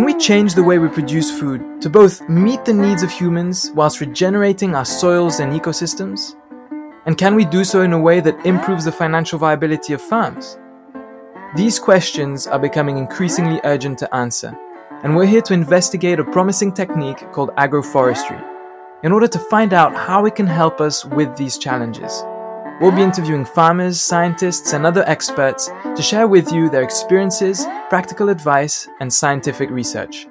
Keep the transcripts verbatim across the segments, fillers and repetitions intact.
Can we change the way we produce food to both meet the needs of humans whilst regenerating our soils and ecosystems? And can we do so in a way that improves the financial viability of farms? These questions are becoming increasingly urgent to answer, and we're here to investigate a promising technique called agroforestry, in order to find out how it can help us with these challenges. We'll be interviewing farmers, scientists, and other experts to share with you their experiences, practical advice, and scientific research.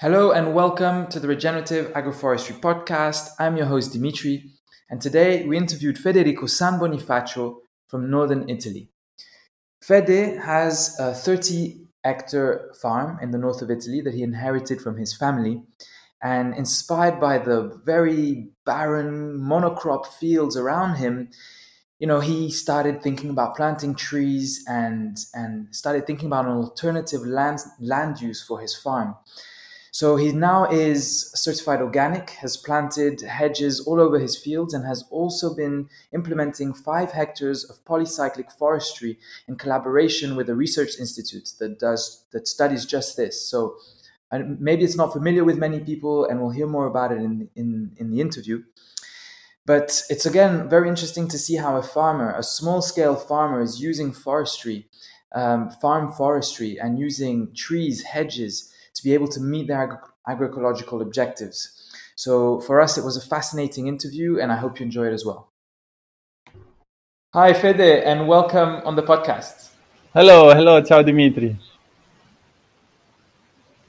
Hello and welcome to the Regenerative Agroforestry Podcast. I'm your host, Dimitri. And today we interviewed Federico San Bonifacio from northern Italy. Fede has a thirty hectare farm in the north of Italy that he inherited from his family. And inspired by the very barren monocrop fields around him, you know, he started thinking about planting trees and, and started thinking about an alternative land, land use for his farm. So he now is certified organic, has planted hedges all over his fields, and has also been implementing five hectares of polycyclic forestry in collaboration with a research institute that does that studies just this. So maybe it's not familiar with many people, and we'll hear more about it in, in, in the interview. But it's, again, very interesting to see how a farmer, a small-scale farmer, is using forestry, um, farm forestry, and using trees, hedges, to be able to meet their ag- agroecological objectives. So for us, it was a fascinating interview, and I hope you enjoy it as well. Hi, Fede, and welcome on the podcast. Hello, hello, ciao, Dimitri.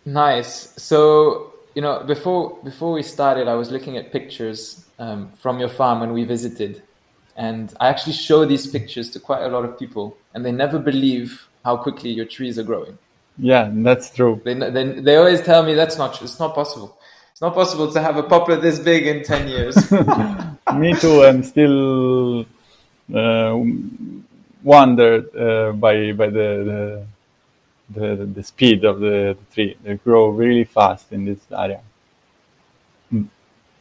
Nice. So, you know, before before we started, I was looking at pictures um, from your farm when we visited, and I actually show these pictures to quite a lot of people, and they never believe how quickly your trees are growing. Yeah, that's true. They they, they always tell me that's not it's not possible. It's not possible to have a poplar this big in ten years. Me too. I'm still uh, wondered uh, by by the, the the the speed of the tree. They grow really fast in this area. Mm.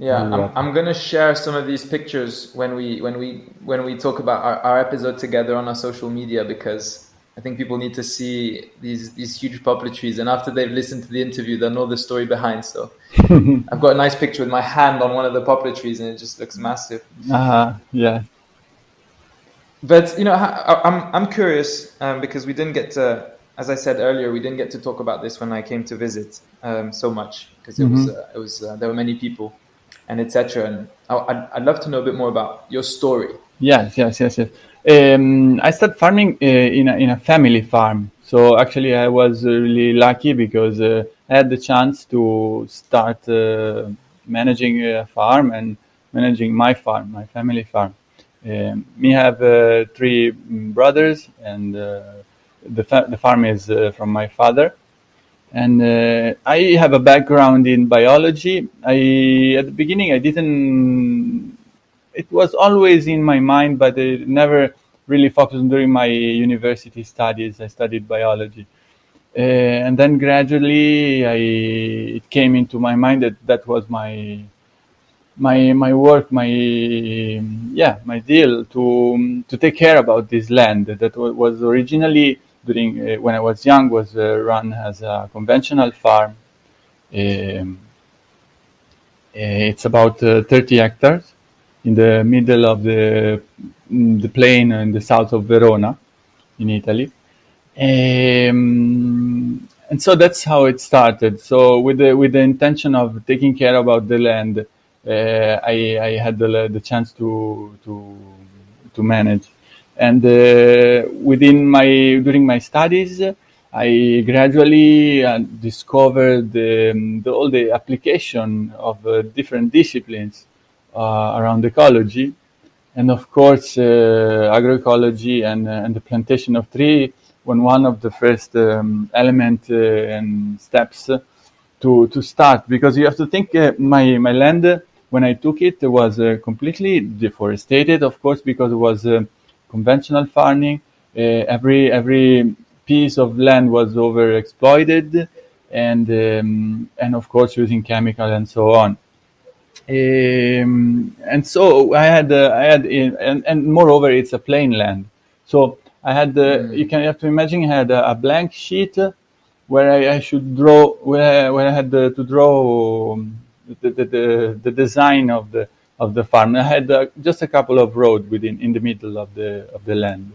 Yeah, I'm, I'm gonna share some of these pictures when we when we when we talk about our, our episode together on our social media, because I think people need to see these these huge poplar trees, and after they've listened to the interview, they'll know the story behind. So I've got a nice picture with my hand on one of the poplar trees, and it just looks massive. Uh-huh. Yeah. But, you know, I, I'm I'm curious um, because we didn't get to, as I said earlier, we didn't get to talk about this when I came to visit um, so much, because it, mm-hmm. was, uh, it was it uh, was there were many people and et cetera. And I, I'd I'd love to know a bit more about your story. Yes, yes, yes, yes. Um, I started farming uh, in a, in a family farm. So actually, I was really lucky because uh, I had the chance to start uh, managing a farm and managing my farm, my family farm. Um, we have uh, three brothers, and uh, the fa- the farm is uh, from my father. And uh, I have a background in biology. I at the beginning I didn't. It was always in my mind, but I never really focused on during my university studies. I studied biology. Uh, and then gradually I, it came into my mind that that was my my my work, my, yeah, my deal to to take care about this land that was originally, during uh, when I was young, was uh, run as a conventional farm. Um, it's about uh, thirty hectares. In the middle of the the plain in the south of Verona, in Italy, um, and so that's how it started. So with the with the intention of taking care about the land, uh, I I had the the chance to to to manage, and uh, within my during my studies, I gradually uh, discovered um, the, all the application of uh, different disciplines. Uh, around ecology, and of course uh, agroecology and uh, and the plantation of tree when one of the first um, element uh, and steps to to start, because you have to think uh, my my land uh, when I took it was uh, completely deforested, of course, because it was uh, conventional farming. uh, every every piece of land was over exploited, and um, and of course using chemical and so on. Um, and so I had, uh, I had, in, and, and moreover, it's a plain land. So I had the, mm. you can you have to imagine, I had a, a blank sheet where I, I should draw, where I, where I had the, to draw the, the, the, the design of the of the farm. I had uh, just a couple of roads within in the middle of the of the land,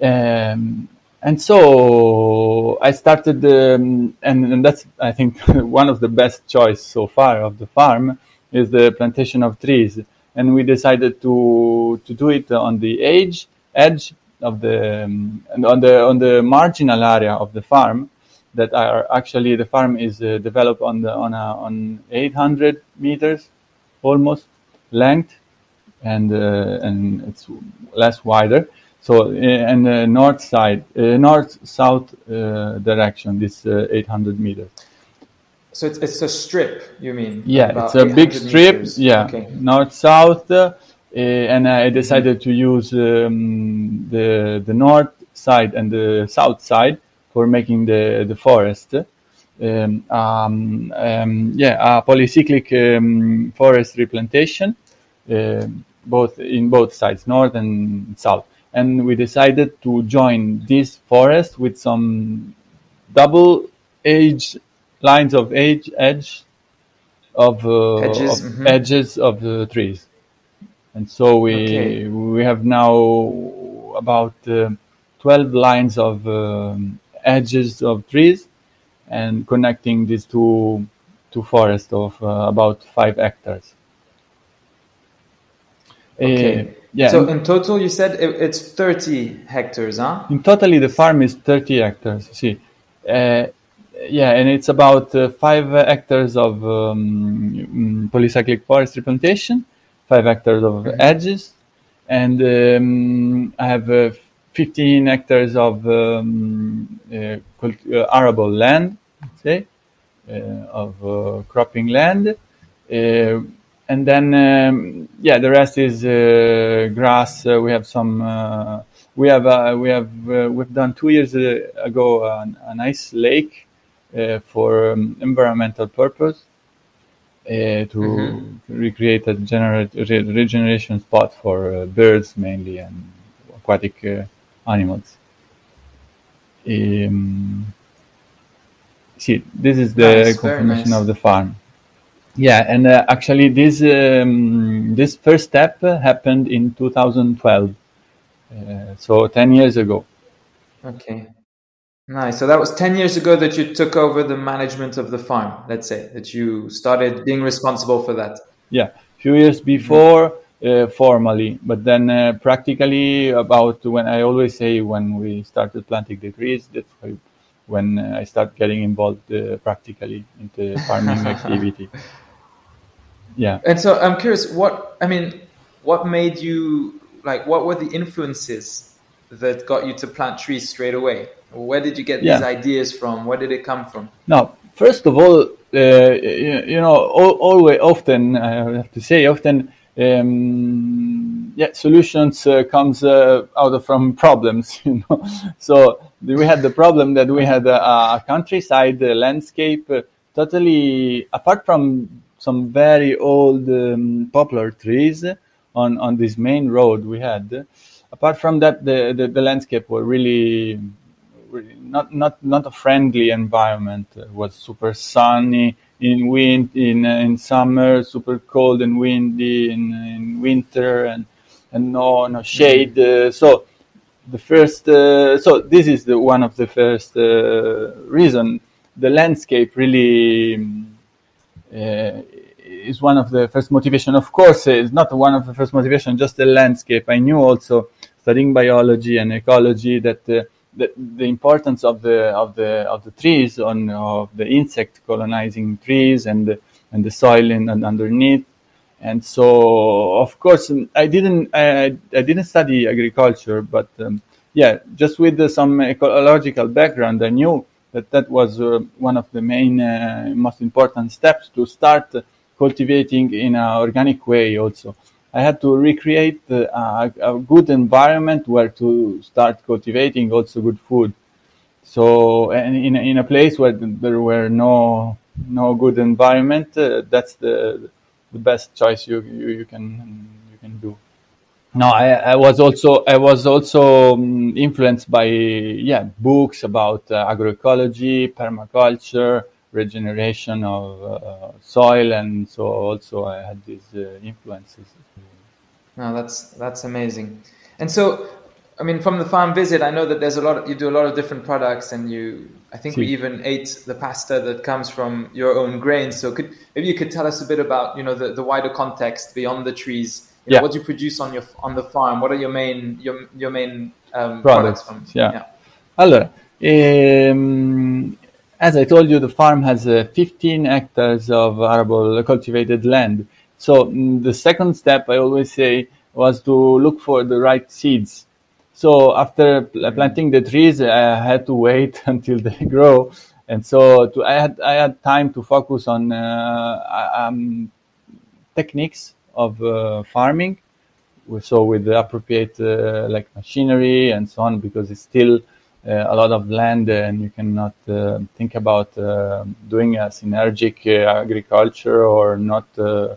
um, and so I started, um, and, and that's I think one of the best choice so far of the farm is the plantation of trees. And we decided to to do it on the edge edge of the um, and on the on the marginal area of the farm. That are actually the farm is uh, developed on the on a, on eight hundred meters almost length, and uh, and it's less wider. So and the north side, uh, north south uh, direction, this uh, eight hundred meters. So it's it's a strip, you mean? Yeah, it's a big strip. Meters. Yeah, okay. North south, uh, and I decided to use um, the the north side and the south side for making the the forest. Um, um, um, yeah, a polycyclic um, forestry plantation, uh, both in both sides, north and south. And we decided to join this forest with some double edge. Lines of edge, edge of, uh, edges, of mm-hmm. edges of the trees, and so we okay. we have now about uh, twelve lines of um, edges of trees, and connecting these two two forests of uh, about five hectares. Okay. Uh, yeah. So in total, you said it, it's thirty hectares, huh? In totally, the farm is thirty hectares. See. Uh, Yeah, and it's about uh, five hectares of um, polycyclic forestry plantation, five hectares of okay. edges, and um, I have uh, fifteen hectares of um, uh, cult- uh, arable land, say, uh, of uh, cropping land, uh, and then um, yeah, the rest is uh, grass. Uh, we have some. Uh, we have. Uh, we have. Uh, we've done two years ago uh, a nice lake. Uh, for um, environmental purpose, uh, to mm-hmm. recreate a genera- re- regeneration spot for uh, birds mainly and aquatic uh, animals. Um, see, this is the nice, confirmation nice. Of the farm. Yeah, and uh, actually, this um, this first step happened in two thousand twelve, uh, so ten years ago. Okay. Nice. So that was ten years ago that you took over the management of the farm, let's say, that you started being responsible for that. Yeah, a few years before, uh, formally, but then uh, practically about when I always say when we started planting the trees, that's when I start getting involved uh, practically into farming activity. Yeah. And so I'm curious, what, I mean, what made you, like, what were the influences that got you to plant trees straight away? Where did you get yeah. these ideas from? Where did it come from? Now, first of all, uh, you, you know, always, often, I have to say, often, um, yeah, solutions uh, comes uh, out of from problems, you know. So we had the problem that we had a, a countryside a landscape uh, totally, apart from some very old um, poplar trees on, on this main road we had, apart from that, the, the, the landscape were really... Not not not a friendly environment. It was super sunny in wind in in summer, super cold and windy in, in winter, and and no no shade. Uh, so the first uh, so this is the one of the first uh, reason the landscape really uh, is one of the first motivation. Of course, it's not one of the first motivation. Just the landscape. I knew also studying biology and ecology that. Uh, The, the importance of the of the of the trees on of the insect colonizing trees and the, and the soil in and underneath, and so of course I didn't I, I didn't study agriculture, but um, yeah, just with the, some ecological background, I knew that that was uh, one of the main uh, most important steps to start cultivating in an organic way. Also, I had to recreate uh, a, a good environment where to start cultivating also good food. So, and in in a place where there were no no good environment, uh, that's the the best choice you, you you can you can do. No, I, I was also I was also um, influenced by yeah books about uh, agroecology, permaculture, regeneration of uh, soil, and so also I had these uh, influences. No, that's that's amazing. And so, I mean, from the farm visit, I know that there's a lot. Of, you do a lot of different products, and you, I think, See. we even ate the pasta that comes from your own grains. So, could maybe you could tell us a bit about you know the, the wider context beyond the trees. You know, yeah. What do you produce on your on the farm? What are your main your your main um, products? products from, yeah. yeah. Allora, um, as I told you, the farm has uh, fifteen hectares of arable cultivated land. So mm, the second step, I always say, was to look for the right seeds. So after pl- planting the trees, I had to wait until they grow, and so to, I had I had time to focus on uh, um, techniques. Of uh, farming, so with the appropriate uh, like machinery and so on, because it's still uh, a lot of land, and you cannot uh, think about uh, doing a synergic uh, agriculture or not uh,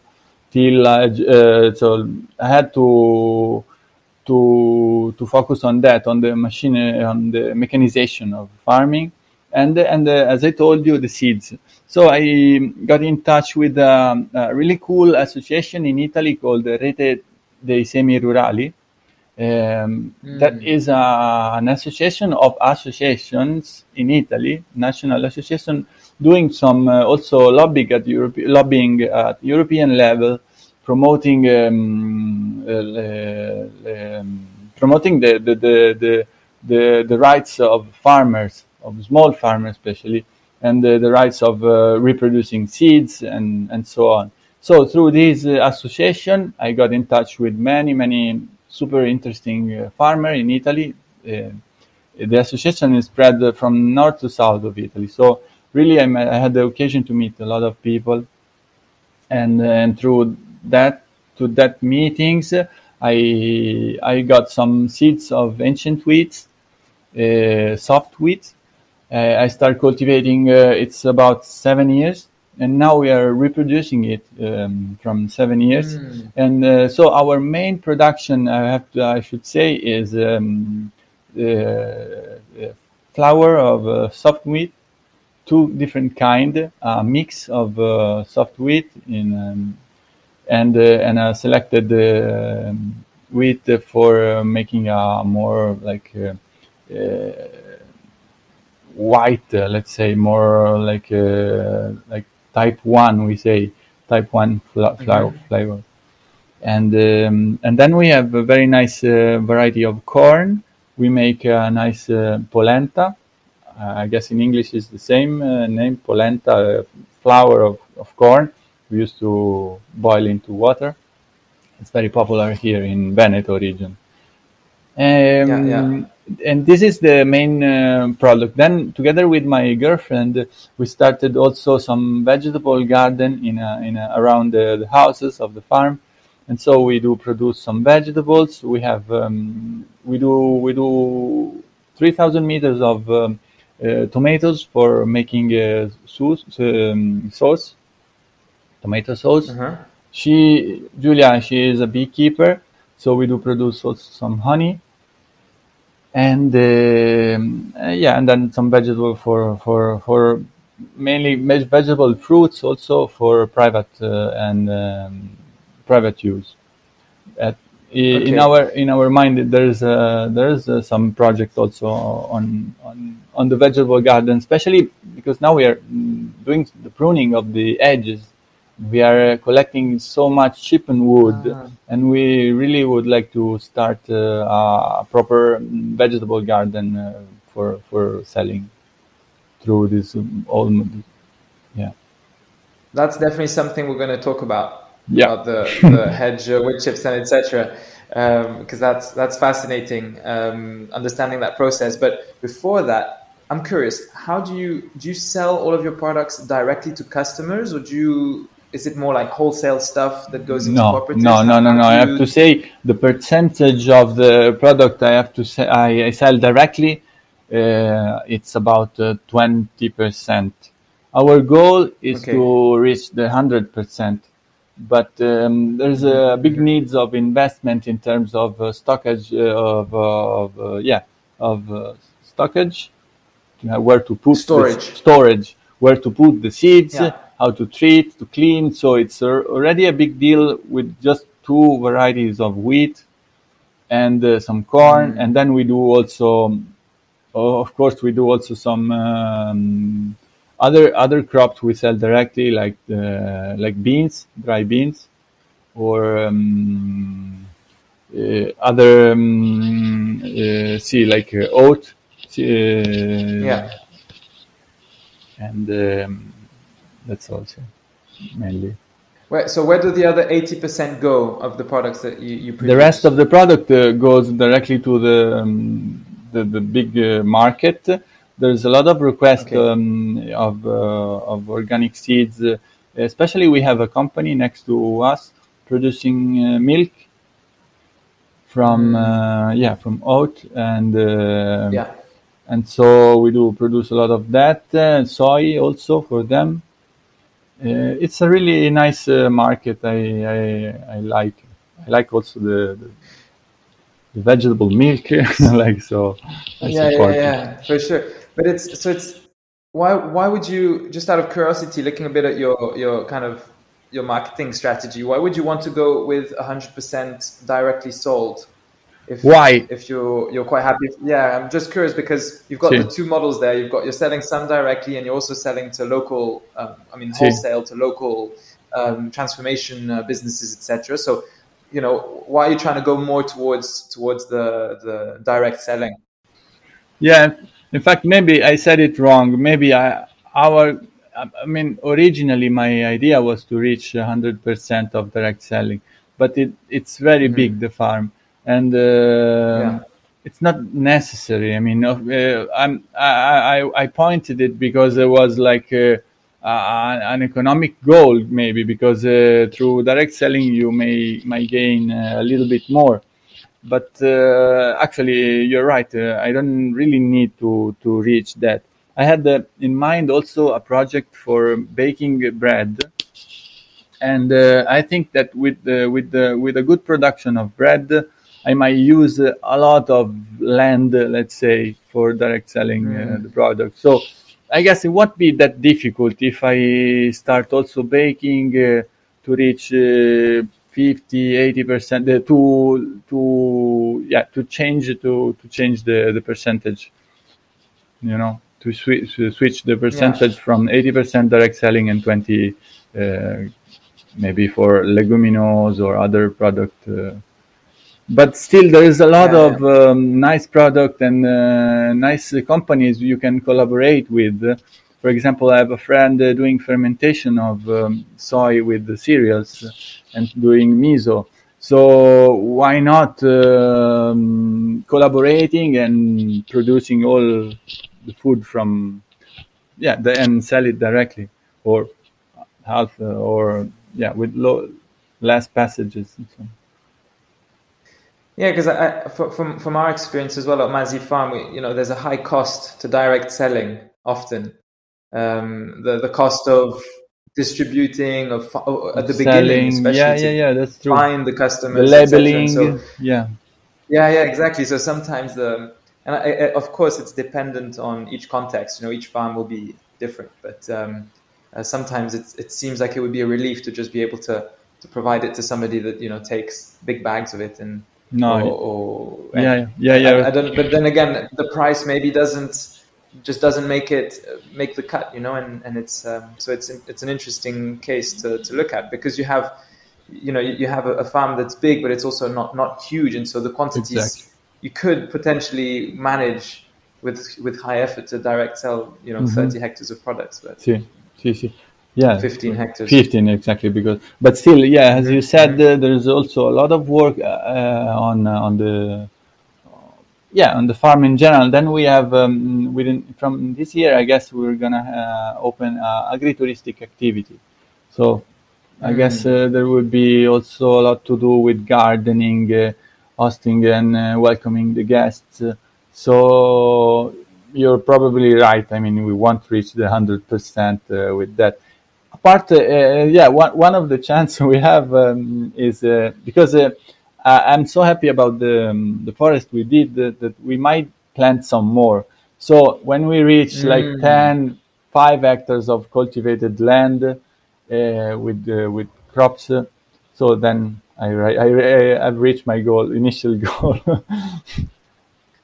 tillage. Uh, so I had to to to focus on that, on the machine, on the mechanization of farming, and and uh, as I told you, the seeds. So I got in touch with um, a really cool association in Italy called the Rete dei Semi Rurali. Um, mm. That is a, an association of associations in Italy, national association, doing some uh, also lobbying at, Europe, lobbying at European level, promoting um, uh, um, promoting the the, the the the the rights of farmers, of small farmers especially. And the, the rights of uh, reproducing seeds and, and so on. So through this uh, association, I got in touch with many, many super interesting uh, farmers in Italy. Uh, the association is spread from north to south of Italy. So really, I, met, I had the occasion to meet a lot of people. And, and through that, to that meetings, I, I got some seeds of ancient wheat, uh, soft wheat. Uh, I start cultivating, uh, it's about seven years, and now we are reproducing it um, from seven years. Mm. And uh, so our main production, I have to, I should say, is um, uh, flour of uh, soft wheat, two different kind, a mix of uh, soft wheat in, um, and, uh, and a selected uh, wheat for uh, making a more like... Uh, uh, white, uh, let's say, more like uh, like type one, we say type one fla- fla- mm-hmm. flavor, and um, and then we have a very nice uh, variety of corn. We make a nice uh, polenta. Uh, I guess in English is the same uh, name, polenta, uh, flour of, of corn. We used to boil into water. It's very popular here in Veneto region. Um, yeah, yeah. And this is the main uh, product. Then, together with my girlfriend, we started also some vegetable garden in a, in a, around the, the houses of the farm, and so we do produce some vegetables. We have um, we do we do three thousand meters of um, uh, tomatoes for making uh, sauce, um, sauce, tomato sauce. Uh-huh. She Julia, she is a beekeeper, so we do produce also some honey. And uh, yeah, and then some vegetable for for for mainly vegetable fruits also for private uh, and um, private use. At, okay. In our in our mind, there is uh, there is uh, some project also on on on the vegetable garden, especially because now we are doing the pruning of the edges. We are collecting so much chippen wood, ah. and we really would like to start uh, a proper vegetable garden uh, for for selling through this um, all. Yeah, that's definitely something we're going to talk about. Yeah, about the, the hedge uh, wood chips and et cetera. Because um, that's that's fascinating, um, understanding that process. But before that, I'm curious. How do you do you sell all of your products directly to customers, or do you? Is it more like wholesale stuff that goes into no, cooperatives? No, no, no, no, no. I have to say the percentage of the product I have to say I, I sell directly. Uh, it's about twenty percent. Our goal is okay. to reach the hundred percent. But um, there's a big needs of investment in terms of uh, stockage uh, of, uh, of uh, yeah of uh, stockage, uh, where to put storage, the, storage, where to put the seeds, yeah. how to treat, to clean. So it's uh, already a big deal with just two varieties of wheat and uh, some corn, mm. and then we do also, oh, of course, we do also some. Um, Other other crops we sell directly, like uh, like beans, dry beans, or um, uh, other um, uh, see like uh, oat. Uh, yeah, and um, that's also mainly. Where, so where do the other eighty percent go of the products that you, you produce? The rest of the product uh, goes directly to the um, the, the big uh, market. There's a lot of requests okay. um, of uh, of organic seeds. Uh, especially, we have a company next to us producing uh, milk from uh, yeah from oat and uh, yeah. and so we do produce a lot of that uh, soy also for them. Uh, it's a really nice uh, market. I, I I like I like also the. the The vegetable milk, like so. I yeah, support yeah, yeah, it. For sure. But it's so it's why why would you, just out of curiosity, looking a bit at your your kind of your marketing strategy, why would you want to go with one hundred percent directly sold? If, why? If you're you're quite happy, yeah. I'm just curious because you've got si. the two models there. You've got you're selling some directly, and you're also selling to local. Um, I mean, wholesale si. to local um, transformation uh, businesses, et cetera. So. You know, why are you trying to go more towards towards the, the direct selling? Yeah, in fact, maybe I said it wrong. Maybe I, our, I mean, originally my idea was to reach one hundred percent of direct selling, but it, it's very mm-hmm. big, the farm, and uh, yeah. it's not necessary. I mean, uh, I'm, I, I I pointed it because there was like. Uh, Uh, an economic goal, maybe, because uh, through direct selling you may may gain uh, a little bit more. But uh, actually, you're right. Uh, I don't really need to to reach that. I had uh, in mind also a project for baking bread, and uh, I think that with uh, with the, with a good production of bread, I might use uh, a lot of land, uh, let's say, for direct selling mm. uh, the product. So. I guess it won't be that difficult if I start also baking uh, to reach uh, fifty, eighty percent uh, to to yeah to change to to change the, the percentage. You know, to switch to switch the percentage yeah. from eighty percent direct selling and twenty uh, maybe for leguminous or other product. Uh, But still, there is a lot yeah, of yeah. Um, nice product and uh, nice uh, companies you can collaborate with. Uh, for example, I have a friend uh, doing fermentation of um, soy with the cereals uh, and doing miso. So why not um, collaborating and producing all the food from, yeah, the, and sell it directly or half uh, or, yeah, with low, less passages and so on. Yeah, because from from our experience as well at Mazi Farm, we, you know, there's a high cost to direct selling often. Um, the the cost of distributing of at the selling, beginning, especially yeah, to yeah, yeah, that's true. Find the customers, the labeling, so, yeah, yeah, yeah, exactly. So sometimes the and I, I, of course it's dependent on each context. You know, each farm will be different, but um, uh, sometimes it it seems like it would be a relief to just be able to to provide it to somebody that you know takes big bags of it and. No, or, or, yeah, yeah, yeah. I, I don't. But then again, the price maybe doesn't just doesn't make it make the cut, you know. And and it's um, so it's it's an interesting case to, to look at because you have, you know, you have a farm that's big, but it's also not, not huge, and so the quantities exactly. you could potentially manage with with high effort to direct sell, you know, mm-hmm. thirty hectares of products. But see, see, see. Yeah, fifteen hectares. Fifteen exactly, because but still, yeah, as you said, uh, there is also a lot of work uh, on uh, on the uh, yeah on the farm in general. Then we have um, within from this year, I guess we're gonna uh, open uh, agritouristic activity. So I mm. guess uh, there will be also a lot to do with gardening, uh, hosting, and uh, welcoming the guests. Uh, so you're probably right. I mean, we won't reach the one hundred percent uh, with that. Apart, uh, yeah, one, one of the chance we have um, is uh, because uh, I'm so happy about the um, the forest we did that, that we might plant some more. So when we reach mm. like ten, five hectares of cultivated land uh, with uh, with crops, uh, so then I I I've reached my goal, initial goal.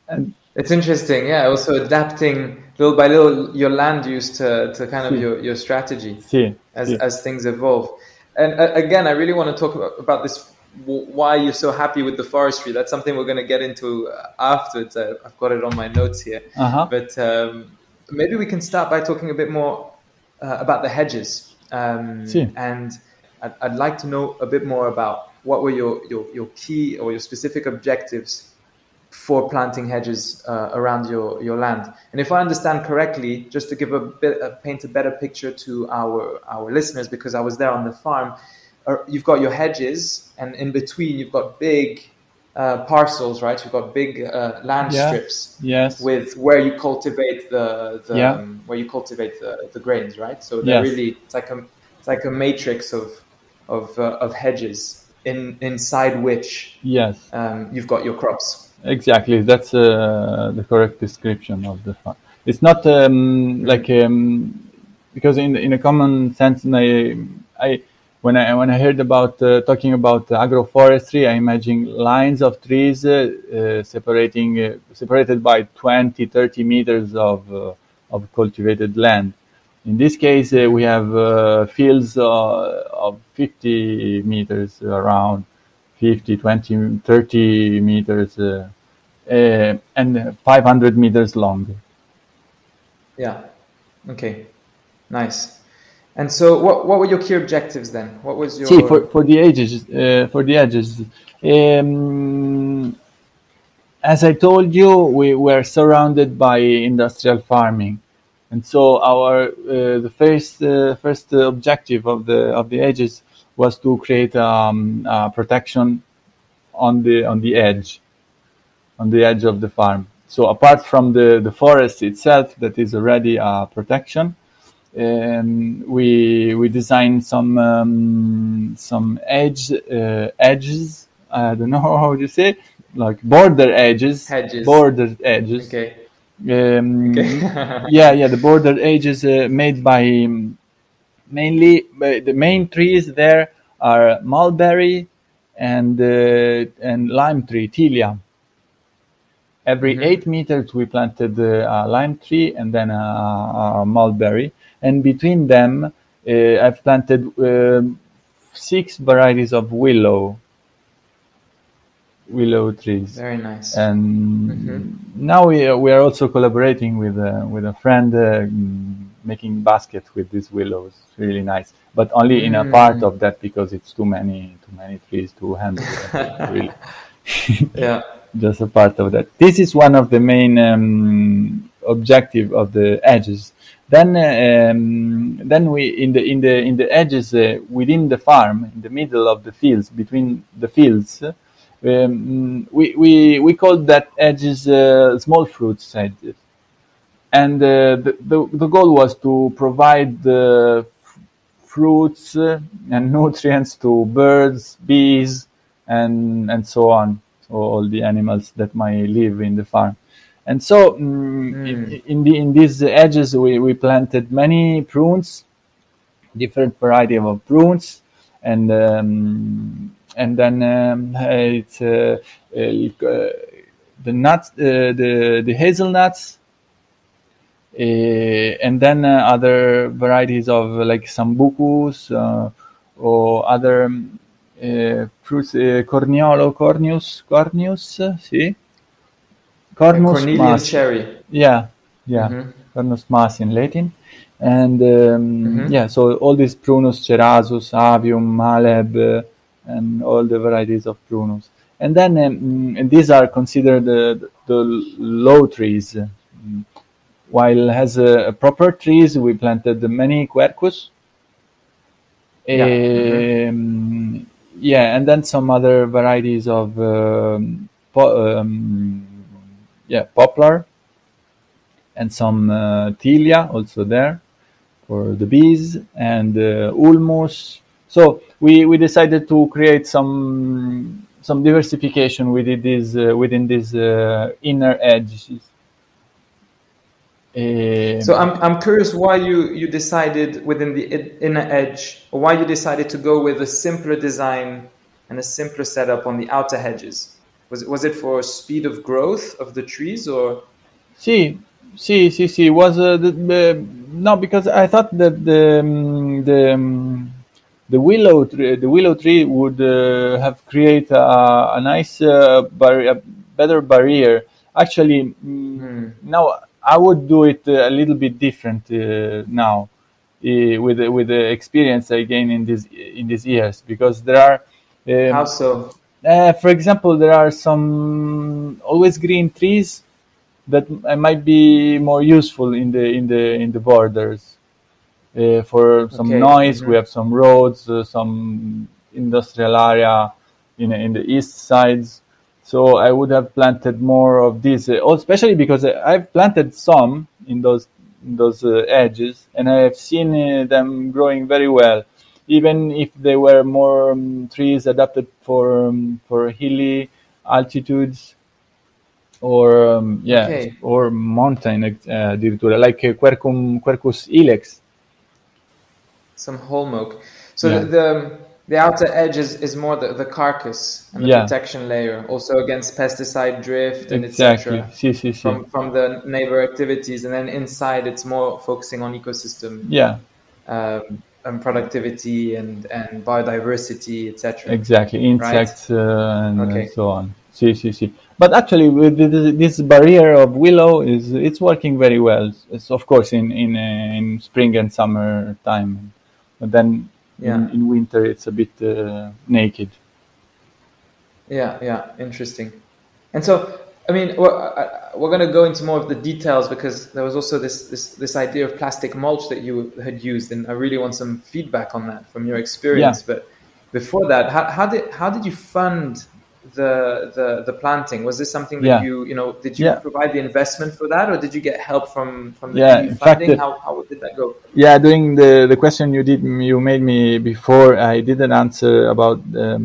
And it's interesting, yeah. Also adapting little by little your land use to, to kind of sí. your, your strategy sí. as sí. as things evolve. And uh, again, I really want to talk about, about this. W- why you're so happy with the forestry? That's something we're going to get into afterwards. I, I've got it on my notes here, uh-huh. but um, maybe we can start by talking a bit more uh, about the hedges. Um, sí. And I'd, I'd like to know a bit more about what were your your, your key or your specific objectives for planting hedges uh, around your, your land. And if I understand correctly, just to give a bit, uh, paint a better picture to our, our listeners, because I was there on the farm, uh, you've got your hedges and in between you've got big uh, parcels, right? You've got big uh, land yeah. strips yes. with where you cultivate the, the yeah. um, where you cultivate the, the grains, right? So they're yes. really, it's like a, it's like a matrix of, of, uh, of hedges in, inside which yes. um, you've got your crops. Exactly, that's uh, the correct description of the farm. It's not um, like um, because in in a common sense, I, I when I when I heard about uh, talking about agroforestry, I imagine lines of trees uh, uh, separating uh, separated by twenty, thirty meters of uh, of cultivated land. In this case, uh, we have uh, fields uh, of fifty meters around. fifty, twenty, thirty meters uh, uh, and five hundred meters long. Yeah. Okay. Nice. And so what what were your key objectives then? What was your... See, for, for the edges, uh, for the edges, um, as I told you, we were surrounded by industrial farming. And so our, uh, the first, uh, first objective of the, of the edges was to create um, uh, protection on the on the edge, on the edge of the farm. So apart from the, the forest itself, that is already a protection, um, we we designed some um, some edge uh, edges. I don't know how you say, like border edges, Hedges. border edges. Okay. Um, okay. yeah, yeah, the border edges uh, made by. Um, Mainly, the main trees there are mulberry and uh, and lime tree, Tilia. Every mm-hmm. eight meters we planted uh, a lime tree and then a, a mulberry. And between them, uh, I've planted uh, six varieties of willow, willow trees. Very nice. And mm-hmm. now we are, we are also collaborating with uh, with a friend. Uh, making baskets with these willows, really nice, but only in a part of that because it's too many too many trees to handle. Really. Yeah, just a part of that. This is one of the main um, objective of the edges. Then um, then we in the in the in the edges uh, within the farm, in the middle of the fields, between the fields, um, we we we called that edges uh, small fruits edges. And uh, the, the the goal was to provide the f- fruits and nutrients to birds, bees, and and so on, so all the animals that might live in the farm. And so, mm, mm. In, in the in these edges, we, we planted many prunes, different variety of prunes, and um, and then um, it's uh, uh, the nuts, uh, the the hazelnuts. Uh, and then uh, other varieties of uh, like Sambucus uh, or other um, uh, fruits, uh, Corniolo, Cornus, Cornus, uh, see? Cornus mas. Cornelian cherry. Yeah, yeah, mm-hmm. Cornus mas in Latin. And um, mm-hmm. yeah, so all these Prunus, Cerasus, Avium, Maleb, uh, and all the varieties of Prunus. And then um, and these are considered uh, the low trees. Uh, While has a, a proper trees, we planted many Quercus. Yeah. Um, yeah, and then some other varieties of um, po- um, yeah poplar and some uh, Tilia also there. for the bees, and uh, ulmus. So we, we decided to create some some diversification within these uh, within these uh, inner edges. Uh, so I'm I'm curious why you, you decided within the inner edge, or why you decided to go with a simpler design and a simpler setup on the outer hedges. Was it, was it for speed of growth of the trees, or? See, see, see, see. Was uh, the, the no because I thought that the um, the. Um, The willow tree, the willow tree would uh, have create a, a nice, uh, bar- a better barrier. Actually, mm. now I would do it a little bit different uh, now, uh, with with the experience I gained in this in these years, because there are. Um, How so? Uh, for example, there are some always green trees that might be more useful in the in the in the borders. Uh, for some okay. noise, mm-hmm. we have some roads, uh, some industrial area in in the east sides. So I would have planted more of these, uh, especially because I've planted some in those in those uh, edges, and I have seen uh, them growing very well, even if they were more um, trees adapted for um, for hilly altitudes, or um, yeah, okay. or mountain addirittura, uh, like uh, Quercum, Quercus ilex. Some holm oak. So yeah. the, the the outer edge is, is more the, the carcass and the yeah. protection layer, also against pesticide drift and exactly. et cetera. Si, si, si. From from the neighbor activities, and then inside it's more focusing on ecosystem. Yeah. Um, and productivity and, and biodiversity, et cetera. Exactly, insects, right? uh, and, okay. and so on. Si, si, si. But actually, with this barrier of willow, is it's working very well. It's of course in in, uh, in spring and summer time. But then yeah. in, in winter, it's a bit uh, naked. Yeah, yeah, interesting. And so, I mean, we're, we're going to go into more of the details, because there was also this, this this idea of plastic mulch that you had used, and I really want some feedback on that from your experience. Yeah. But before that, how, how did how did you fund the the, the planting? Was this something that yeah. you you know did you yeah. provide the investment for that, or did you get help from from the yeah, funding? Fact, how how did that go? Yeah, during the, the question you did you made me before, I didn't answer about um,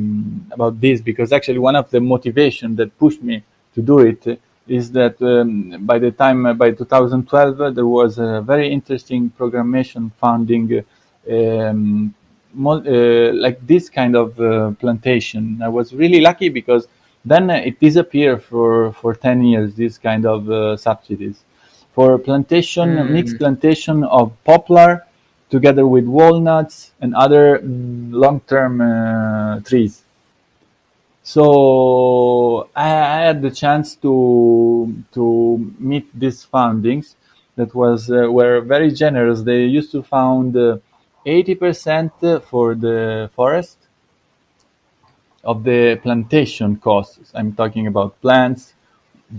about this, because actually one of the motivation that pushed me to do it is that um, by the time uh, by twenty twelve uh, there was a very interesting programmation funding. Uh, um, Uh, like this kind of uh, plantation. I was really lucky, because then it disappeared for, for ten years, this kind of uh, subsidies. For plantation, mm. mixed plantation of poplar together with walnuts and other mm, long-term uh, trees. So I, I had the chance to to meet these fundings that was uh, were very generous. They used to found uh, eighty percent for the forest of the plantation costs. I'm talking about plants,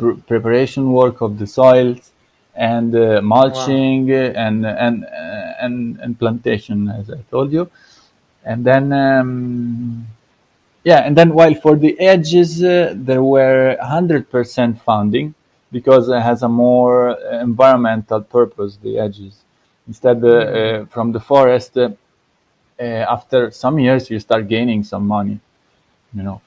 br- preparation work of the soils, and uh, mulching, wow. and and and and plantation, as I told you. And then, um, yeah, and then while for the edges uh, there were one hundred percent funding, because it has a more environmental purpose. The edges. Instead, uh, uh, from the forest, uh, uh, after some years, you start gaining some money, you know.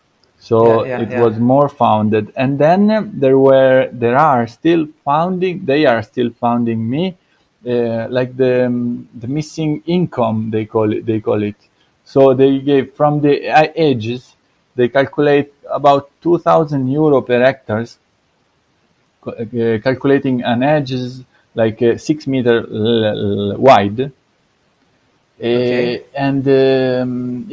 So yeah, yeah, it yeah. was more founded. And then uh, there were, there are still founding, they are still founding me, uh, like the um, the missing income, they call it. They call it. So they gave from the edges, they calculate about two thousand euro per hectares, uh, calculating an edges like uh, six meter l- l- wide. Okay. Uh, and um,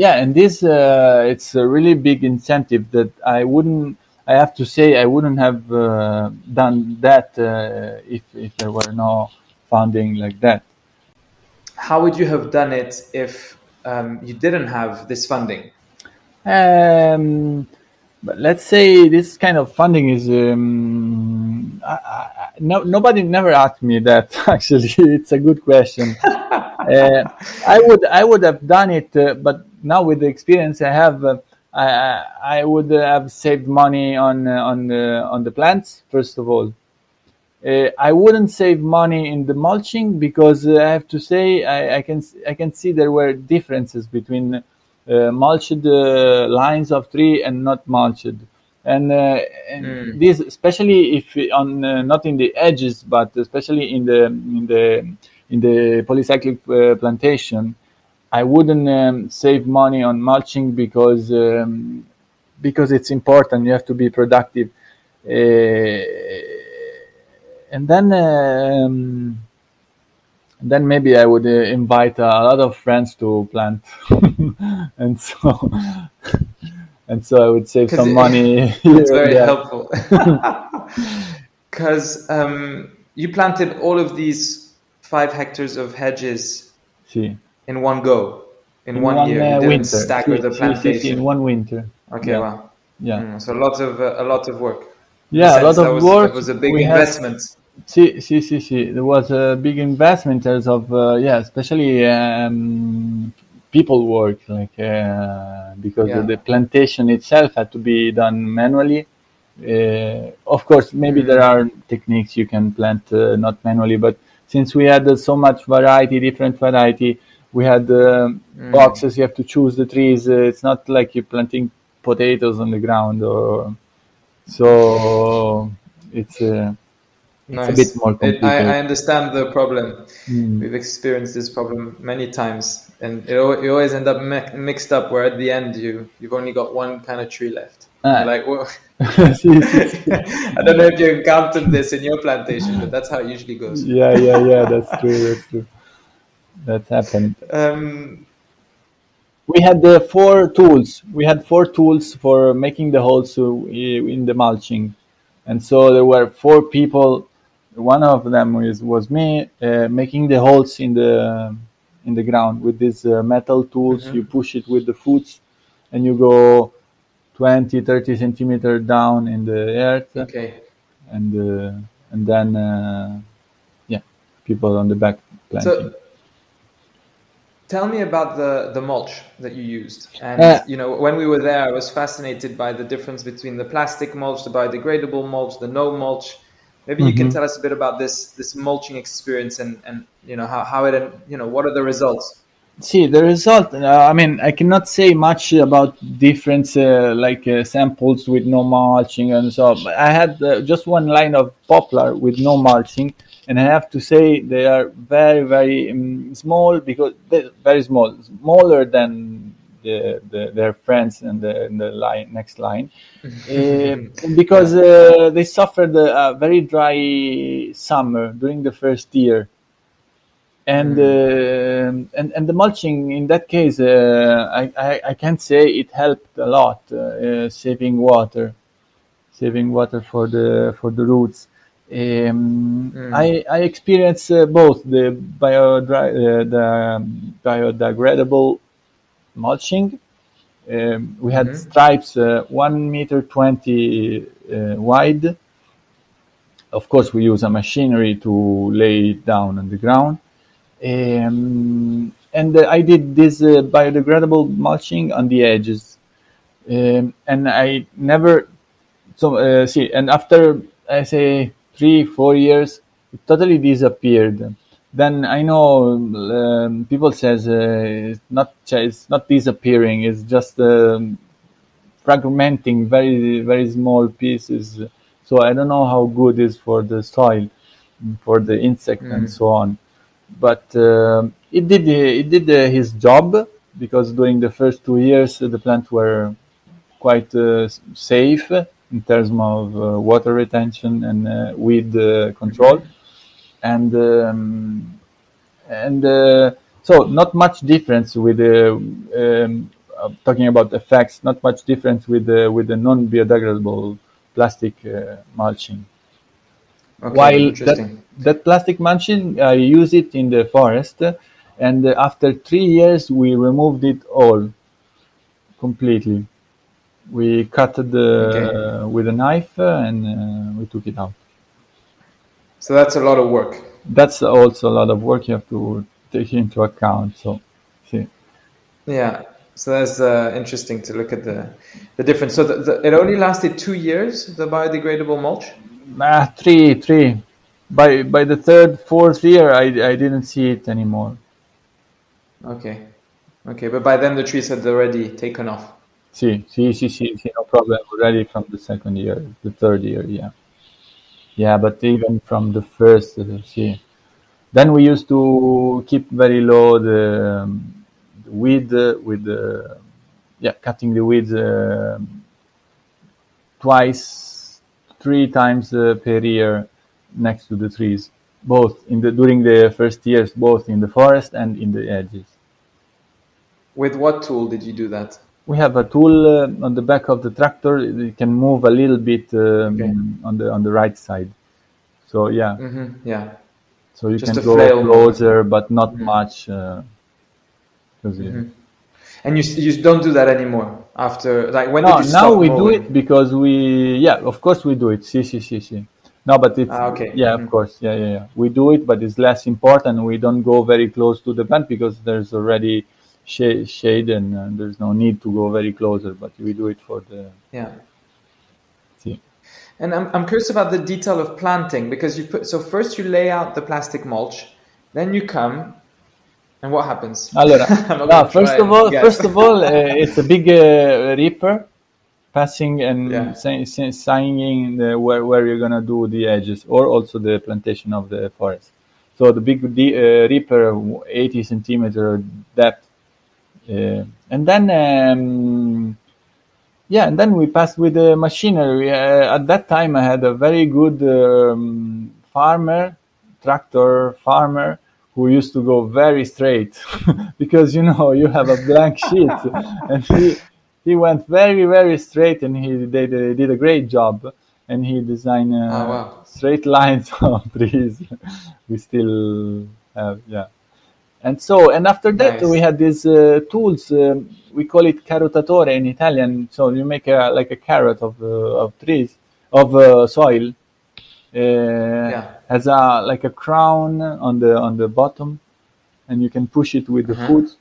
yeah, and this, uh, it's a really big incentive that I wouldn't, I have to say, I wouldn't have uh, done that uh, if, if there were no funding like that. How would you have done it if um, you didn't have this funding? Um, but let's say this kind of funding is, um, I, I, No, nobody never asked me that. Actually, it's a good question. uh, I would, I would have done it, uh, but now with the experience I have, uh, I, I would have saved money on uh, on uh, on the plants first of all. Uh, Uh, I wouldn't save money in the mulching because uh, I have to say I, I can I can see there were differences between uh, mulched uh, lines of tree and not mulched, and, uh, and mm. this especially if on uh, not in the edges but especially in the in the in the polycyclic uh, plantation, I wouldn't um, save money on mulching because um, because it's important. You have to be productive. Uh, And then, um, then maybe I would uh, invite a lot of friends to plant, and so and so I would save some money. It's very yeah. helpful because um, you planted all of these five hectares of hedges si. in one go, in, in one, one year. Uh, you didn't winter. stagger si, the plantation si, si, si, in one winter. Okay, yeah. wow, yeah. Mm, so lots of uh, a lot of work. Yeah, a lot of was, work. It was a big we investment. See, see, see, see. There was a big investment as of, uh, yeah, especially um, people work, like uh, because yeah. the plantation itself had to be done manually. Uh, of course, maybe mm. there are techniques you can plant uh, not manually, but since we had uh, so much variety, different variety, we had uh, mm. boxes, you have to choose the trees. Uh, it's not like you're planting potatoes on the ground or... So it's, uh, nice. it's a bit more complicated. It, I, I understand the problem. Mm. We've experienced this problem many times, and it you always end up mi- mixed up. Where at the end you you've only got one kind of tree left. Ah. You're like, whoa. I don't know if you encountered this in your plantation, but that's how it usually goes. Yeah, yeah, yeah. That's true. That's true. That's happened. Um, We had uh, four tools. We had four tools for making the holes in the mulching, and so there were four people. One of them was, was me uh, making the holes in the in the ground with these uh, metal tools. Mm-hmm. You push it with the foot, and you go twenty, thirty centimeter down in the earth. Okay. And uh, and then uh, yeah, people on the back planting. So- Tell me about the, the mulch that you used. And, uh, you know, when we were there, I was fascinated by the difference between the plastic mulch, the biodegradable mulch, the no mulch. Maybe mm-hmm. you can tell us a bit about this this mulching experience and, and you know, how, how it, you know, what are the results? See, the result, uh, I mean, I cannot say much about difference, uh, like uh, samples with no mulching and so on. I had uh, just one line of poplar with no mulching. And I have to say they are very, very um, small because they're very small, smaller than the, the, their friends in the, in the line, next line, uh, because uh, they suffered a, a very dry summer during the first year, and mm. uh, and and the mulching in that case, uh, I, I I can't say it helped a lot, uh, uh, saving water, saving water for the for the roots. Um, mm. I, I experienced uh, both the, bio, uh, the biodegradable mulching. Um, we had mm-hmm. stripes uh, one meter twenty uh, wide. Of course, we use a machinery to lay it down on the ground. Um, and uh, I did this uh, biodegradable mulching on the edges. Um, and I never... So uh, see, and after I say... Three, four years, it totally disappeared. Then I know um, people says uh, it's not it's not disappearing. It's just um, fragmenting very very small pieces. So I don't know how good it is for the soil, for the insect mm. and so on. But uh, it did it did uh, his job because during the first two years the plants were quite uh, safe. In terms of uh, water retention and uh, weed uh, control, and um, and uh, so not much difference with the um, talking about effects. Not much difference with the with the non-biodegradable plastic uh, mulching. Okay, While that, that plastic mulching, I use it in the forest, and after three years we removed it all completely. We cut it uh, okay. with a knife and uh, we took it out. So that's a lot of work. That's also a lot of work you have to take into account. So, see. Yeah, so that's uh, interesting to look at the, the difference. So the, the, it only lasted two years, the biodegradable mulch? Uh, three, three. by by the third, fourth year, I I didn't see it anymore. Okay, okay, but by then the trees had already taken off. See, see, see, see, see, no problem. Already from the second year, the third year, yeah, yeah. But even from the first, see, then we used to keep very low the, um, the weed uh, with the, yeah, cutting the weeds uh, twice, three times uh, per year next to the trees, both in the during the first years, both in the forest and in the edges. With what tool did you do that? We have a tool uh, on the back of the tractor. It can move a little bit um, okay. on the on the right side. So yeah, mm-hmm. yeah. So you just can go flail. Closer, but not mm-hmm. much. Uh, mm-hmm. And you you don't do that anymore after like when no, did you stop? Now we mowing? Do it because we yeah of course we do it. See see see see. No, but it's ah, okay. yeah mm-hmm. of course yeah yeah yeah we do it, but it's less important. We don't go very close to the plant because there's already. Shade and uh, there's no need to go very closer, but we do it for the yeah. See. And I'm I'm curious about the detail of planting because you put so first you lay out the plastic mulch, then you come, and what happens? Allora, no, first of all, first of all, uh, it's a big uh, reaper passing and yeah. sign, signing the, where where you're gonna do the edges or also the plantation of the forest. So the big de- uh, reaper, eighty centimeter depth. Uh, and then, um, yeah, and then we passed with the machinery. Uh, at that time, I had a very good um, farmer, tractor farmer, who used to go very straight because you know you have a blank sheet, and he he went very very straight, and he they, they did a great job, and he designed uh, oh, wow. straight lines on trees. We still have, yeah. And so, and after that, nice. We had these uh, tools. Um, we call it carotatore in Italian. So you make a, like a carrot of uh, of trees of uh, soil. Uh, yeah. Has a like a crown on the on the bottom, and you can push it with mm-hmm. the foot.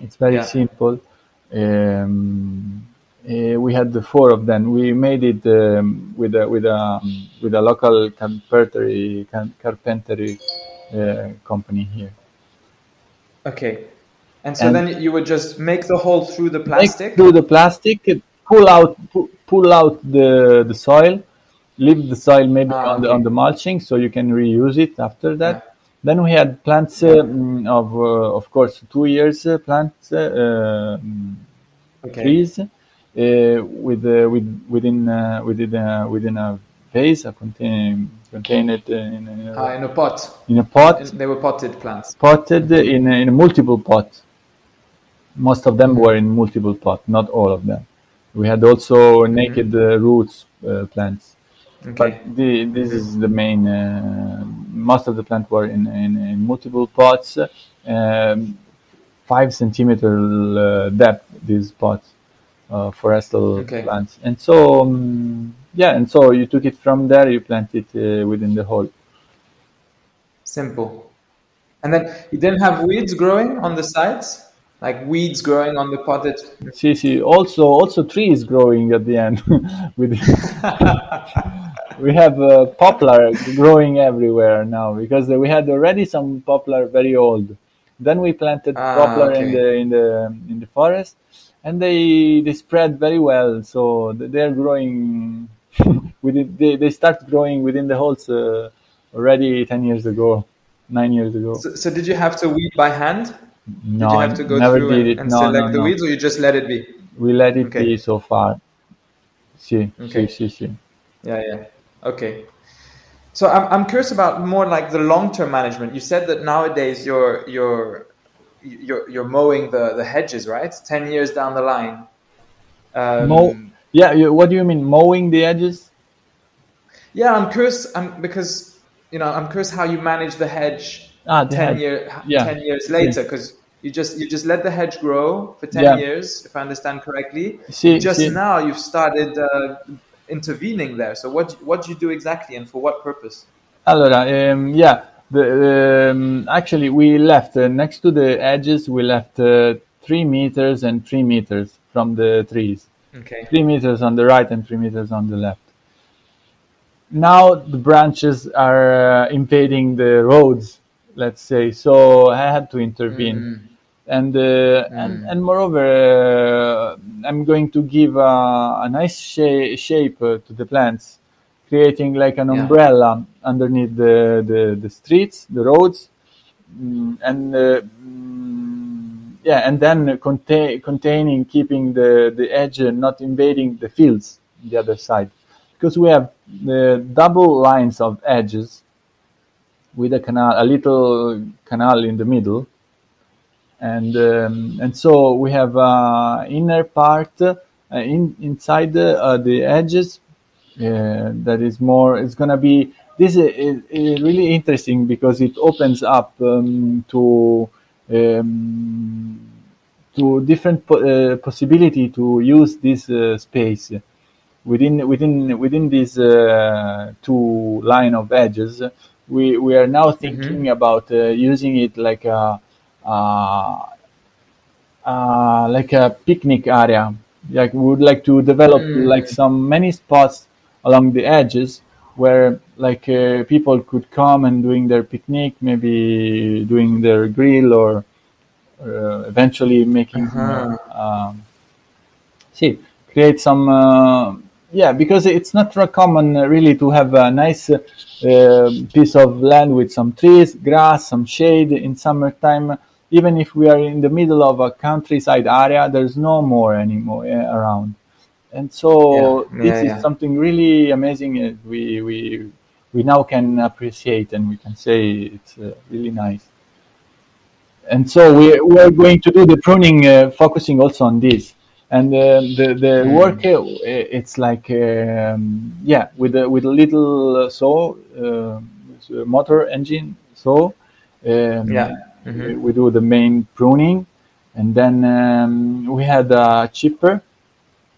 It's very yeah. simple. Um, uh, we had the four of them. We made it um, with a with a with a local carpentry carpentry uh, company here. Okay, and so and then you would just make the hole through the plastic. Make through the plastic, pull out, pu- pull out the, the soil, leave the soil maybe ah, on okay. the on the mulching, so you can reuse it after that. Yeah. Then we had plants uh, of uh, of course two years uh, plants uh, okay. trees uh, with uh, with within uh, within uh, within a vase, a container. Contain it in a, ah, in a pot. In a pot. They were potted plants. Potted in a, in a multiple pot. Most of them mm-hmm. were in multiple pot, not all of them. We had also mm-hmm. naked uh, roots uh, plants, okay. but the, this is the main. Uh, most of the plants were in, in, in multiple pots, um, five centimeter uh, depth. These pots, uh, forestal okay. plants, and so. Um, Yeah, and so you took it from there, you plant it uh, within the hole. Simple. And then you didn't have weeds growing on the sides? Like weeds growing on the potted? See, see. Also, also trees growing at the end. With we have uh, poplar growing everywhere now because we had already some poplar very old. Then we planted ah, poplar okay. in the in the in the forest, and they they spread very well. So they're growing. Within, they they start growing within the holes uh, already ten years ago, nine years ago. So, so did you have to weed by hand? No, did you have to go never through did and, it. and no, select no, the no. weeds, or you just let it be? We let it okay. be so far. See, okay. see, see, see. Yeah, yeah. Okay. So I'm I'm curious about more like the long-term management. You said that nowadays you're you're you're you're mowing the, the hedges, right? Ten years down the line. Um, Mow. Yeah, you, what do you mean mowing the edges? Yeah, I'm curious I'm, because you know I'm curious how you manage the hedge ah, the ten hedge. year yeah. ten years later because yeah. you just you just let the hedge grow for ten yeah. years if I understand correctly. See, just see. Now you've started uh, intervening there. So what what do you do exactly and for what purpose? Allora, um, yeah, the, um, actually we left uh, next to the edges we left uh, three meters and three meters from the trees. Okay. Three meters on the right and three meters on the left. now the branches are uh, impeding the roads, let's say, so I had to intervene. Mm-hmm. And, uh, mm. and and moreover, uh, I'm going to give uh, a nice sha- shape uh, to the plants, creating like an yeah. umbrella underneath the, the, the streets, the roads, mm, and uh, mm, yeah, and then contain, containing, keeping the, the edge and not invading the fields on the other side, because we have the double lines of edges with a canal, a little canal in the middle. And um, and so we have uh, inner part uh, in inside the, uh, the edges uh, that is more. It's gonna be this is, is really interesting because it opens up um, to um, to different po- uh, possibility to use this uh, space within within within these uh, two line of edges. We we are now thinking mm-hmm. about uh, using it like a. Uh, uh, like a picnic area. Like we would like to develop mm. like some many spots along the edges where like uh, people could come and doing their picnic, maybe doing their grill or uh, eventually making uh-huh. uh, see create some uh, yeah because it's not common really to have a nice uh, piece of land with some trees, grass, some shade in summertime. Even if we are in the middle of a countryside area, there's no more anymore around. And so yeah, yeah, this yeah. is something really amazing. We we we now can appreciate and we can say it's uh, really nice. And so we, we are going to do the pruning, uh, focusing also on this. And uh, the the mm. work, uh, it's like, um, yeah, with a, with a little saw, uh, motor engine saw. Um, yeah. Mm-hmm. We, we do the main pruning, and then um, we had a chipper.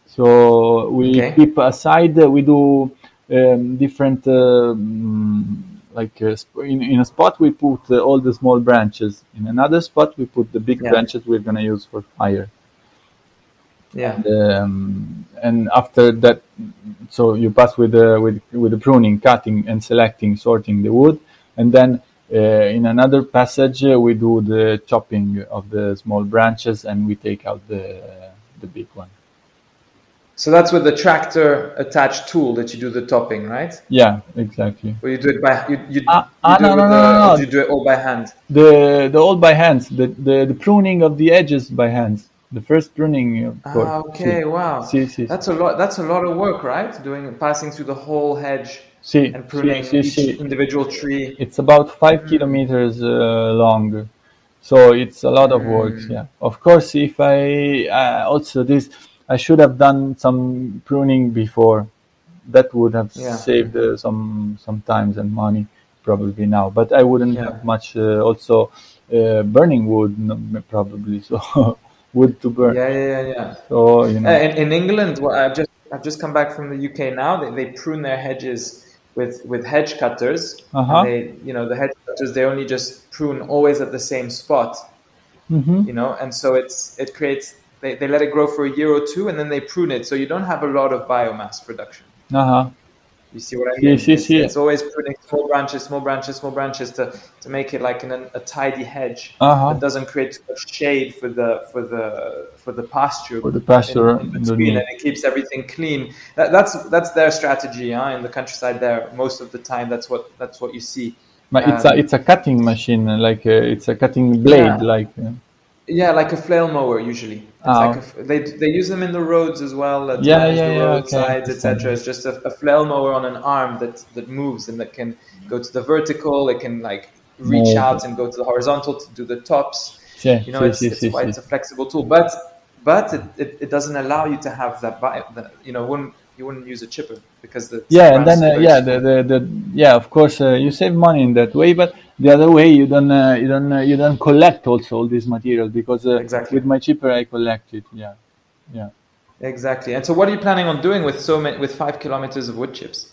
So we okay. keep aside. We do um, different, uh, like uh, in, in a spot we put uh, all the small branches. In another spot we put the big yeah. branches we're gonna use for fire. Yeah. And, um, and after that, so you pass with the with with the pruning, cutting, and selecting, sorting the wood, and then. Uh, in another passage, uh, we do the chopping of the small branches and we take out the uh, the big one. So that's with the tractor attached tool that you do the chopping, right? Yeah, exactly. Or you do it by you you, uh, you ah, do no, no, the, no, no. you do it all by hand. The the all by hands. The, the the pruning of the edges by hands. The first pruning. Of course. Ah, okay, si. wow. Si, si, that's si. a lot. That's a lot of work, right? Doing passing through the whole hedge. See, and pruning see, see, each see. individual tree. It's about five mm. kilometers uh, long, so it's a lot of work. Mm. Yeah, of course. If I uh, also this, I should have done some pruning before. That would have yeah. saved uh, some some time and money probably now. But I wouldn't yeah. have much. Uh, also, uh, burning wood probably so wood to burn. Yeah, yeah, yeah. yeah. So you know, uh, in, in England, well, I've just I've just come back from the U K now. They, they prune their hedges. With with hedge cutters, uh-huh. and they you know the hedge cutters they only just prune always at the same spot, mm-hmm. you know, and so it's it creates they, they let it grow for a year or two and then they prune it, so you don't have a lot of biomass production. Uh huh. You see what I mean? See, see, see. It's, it's always pruning small branches, small branches, small branches to, to make it like an, a tidy hedge uh-huh. that doesn't create too much shade for the for the for the pasture. For the pasture in, in between, and it keeps everything clean. That, that's that's their strategy, huh? In the countryside, there most of the time that's what that's what you see. But um, it's a it's a cutting machine, like a, it's a cutting blade, yeah. like. Uh, Yeah, like a flail mower usually. It's oh. like a, they they use them in the roads as well. At yeah, yeah, the yeah, roadsides, okay. et cetera. It's just a, a flail mower on an arm that, that moves and that can go to the vertical. It can like reach oh. out and go to the horizontal to do the tops. Yeah, you know, yeah, it's yeah, it's, yeah, quite, yeah. it's a flexible tool, but but it, it, it doesn't allow you to have that. Bio, the, you know, wouldn't you wouldn't use a chipper because the yeah, and then uh, yeah, the, the the yeah, of course uh, you save money in that way, but. The other way, you don't, uh, you don't, uh, you don't collect also all this material because uh, exactly. with my chipper I collect it. Yeah, yeah. Exactly. And so, what are you planning on doing with so many, with five kilometers of wood chips?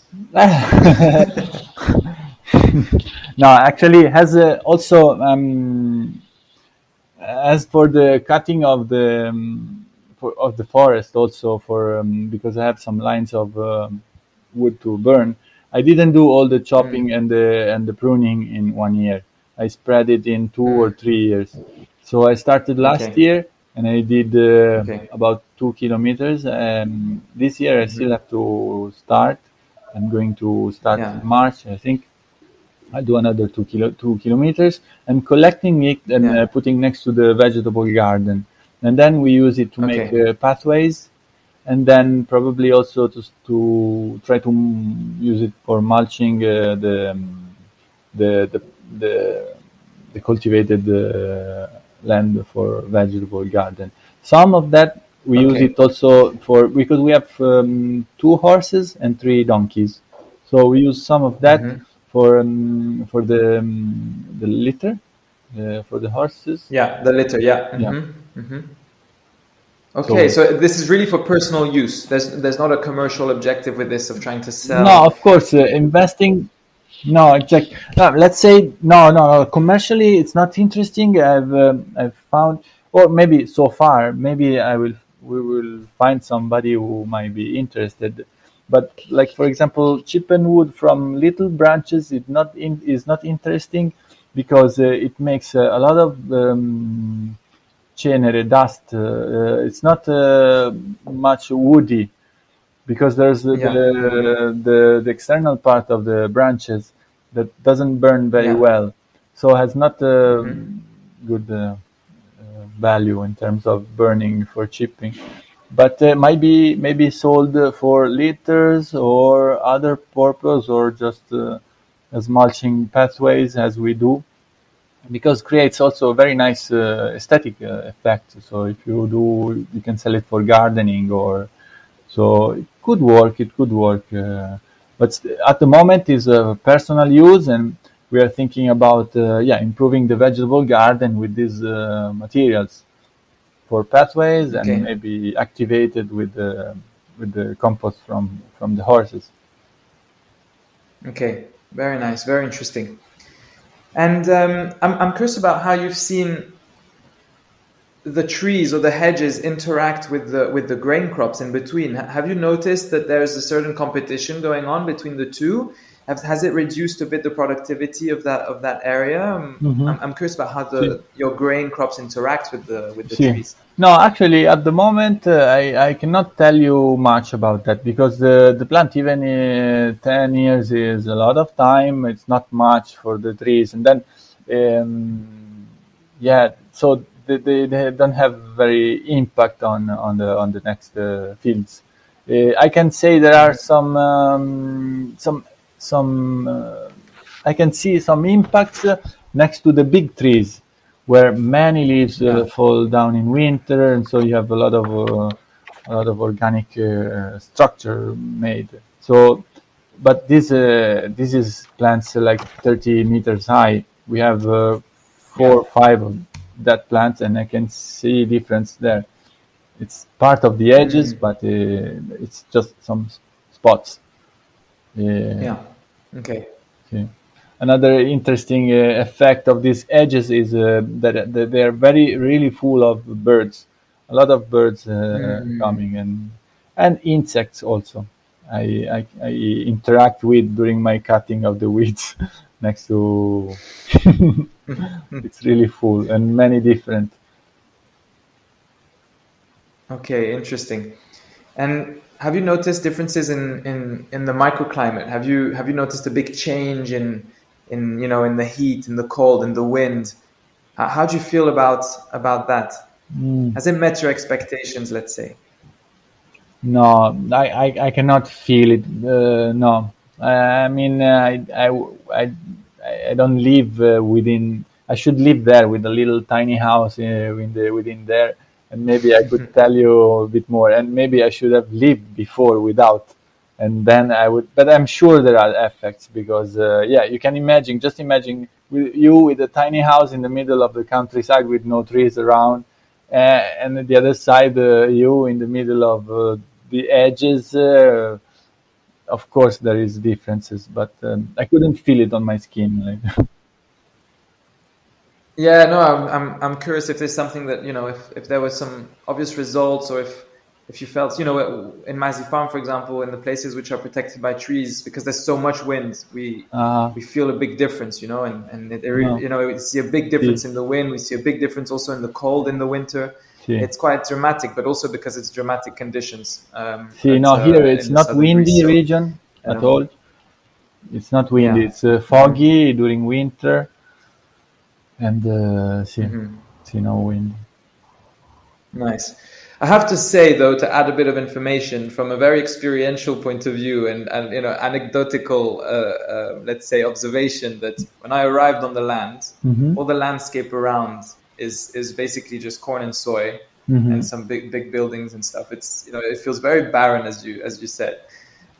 No, actually, has uh, also um, as for the cutting of the um, for, of the forest, also for um, because I have some lines of um, wood to burn. I didn't do all the chopping and the and the pruning in one year. I spread it in two or three years. So I started last okay. year and I did uh, okay. about two kilometers. Um, this year I still have to start. I'm going to start yeah. in March, I think. I do another two kilo two kilometers and collecting it and yeah. uh, putting next to the vegetable garden. And then we use it to okay. make uh, pathways, and then probably also to to try to m- use it for mulching uh, the, um, the the the the cultivated uh, land for vegetable garden. Some of that we okay. use it also for, because we have um, two horses and three donkeys, so we use some of that mm-hmm. for um, for the um, the litter uh, for the horses. Yeah, the litter. Yeah. Mm-hmm. Yeah. Mm-hmm. Okay, so, so this is really for personal use. There's there's not a commercial objective with this of trying to sell. No, of course, uh, investing. No, exactly. No, let's say no, no, no. Commercially, it's not interesting. I've um, I've found, or maybe so far, maybe I will we will find somebody who might be interested. But like for example, chipping wood from little branches is not in, is not interesting because uh, it makes uh, a lot of. Um, Cenere, dust. Uh, it's not uh, much woody because there's the, yeah. the, the the external part of the branches that doesn't burn very yeah. well, so has not uh, mm-hmm. good uh, uh, value in terms of burning for chipping. But uh, might be maybe sold for litters or other purpose, or just uh, as mulching pathways as we do. Because creates also a very nice uh, aesthetic uh, effect. So if you do, you can sell it for gardening, or so it could work. It could work, uh, but st- at the moment is a uh, personal use, and we are thinking about uh, yeah improving the vegetable garden with these uh, materials for pathways okay. and maybe activated with the with the compost from from the horses. Okay, very nice, very interesting. And um, I'm, I'm curious about how you've seen the trees or the hedges interact with the with the grain crops in between. Have you noticed that there's a certain competition going on between the two? Has, has it reduced a bit the productivity of that of that area? Mm-hmm. I'm, I'm curious about how the sí. your grain crops interact with the with the sí. trees. No, actually, at the moment, uh, I I cannot tell you much about that because the the plant even uh, ten years is a lot of time. It's not much for the trees, and then um, yeah, so they, they they don't have very impact on on the on the next uh, fields. Uh, I can say there are some um, some. Some, uh, I can see some impacts uh, next to the big trees, where many leaves uh, fall down in winter, and so you have a lot of uh, a lot of organic uh, structure made. So, but this uh, this is plants uh, like thirty meters high. We have uh, four or five of that plants, and I can see difference there. It's part of the edges, mm. but uh, it's just some spots. Yeah. yeah. Okay. Yeah. Another interesting uh, effect of these edges is uh, that, that they are very really full of birds. A lot of birds uh, mm-hmm. coming and and insects also. I, I I interact with during my cutting of the weeds next to. It's really full and many different. Okay, interesting, and. Have you noticed differences in, in, in the microclimate? Have you have you noticed a big change in in you know in the heat, in the cold, in the wind? How, how do you feel about about that? Mm. Has it met your expectations? Let's say. No, I, I, I cannot feel it. Uh, no, I mean I I, I, I don't live uh, within. I should live there with a little tiny house uh, in the within there. And maybe I could tell you a bit more. And maybe I should have lived before without. And then I would... But I'm sure there are effects because, uh, yeah, you can imagine. Just imagine with you with a tiny house in the middle of the countryside with no trees around. Uh, and the other side, uh, you in the middle of uh, the edges. Uh, of course, there is differences. But um, I couldn't feel it on my skin. Like. Yeah, no, I'm, I'm I'm curious if there's something that, you know, if, if there were some obvious results or if if you felt, you know, in Massey Farm, for example, in the places which are protected by trees, because there's so much wind, we uh, we feel a big difference, you know, and, and it, it, no. you know, we see a big difference yeah. in the wind. We see a big difference also in the cold in the winter. Yeah. It's quite dramatic, but also because it's dramatic conditions. Um, See, but, now uh, here it's not windy region at um, all. It's not windy. Yeah. It's uh, foggy mm-hmm. during winter. And uh, see, mm-hmm. see no wind. Nice. I have to say, though, to add a bit of information from a very experiential point of view and, and you know, anecdotal, uh, uh, let's say, observation, that when I arrived on the land, mm-hmm. all the landscape around is is basically just corn and soy mm-hmm. and some big big buildings and stuff. It's, you know, it feels very barren, as you as you said,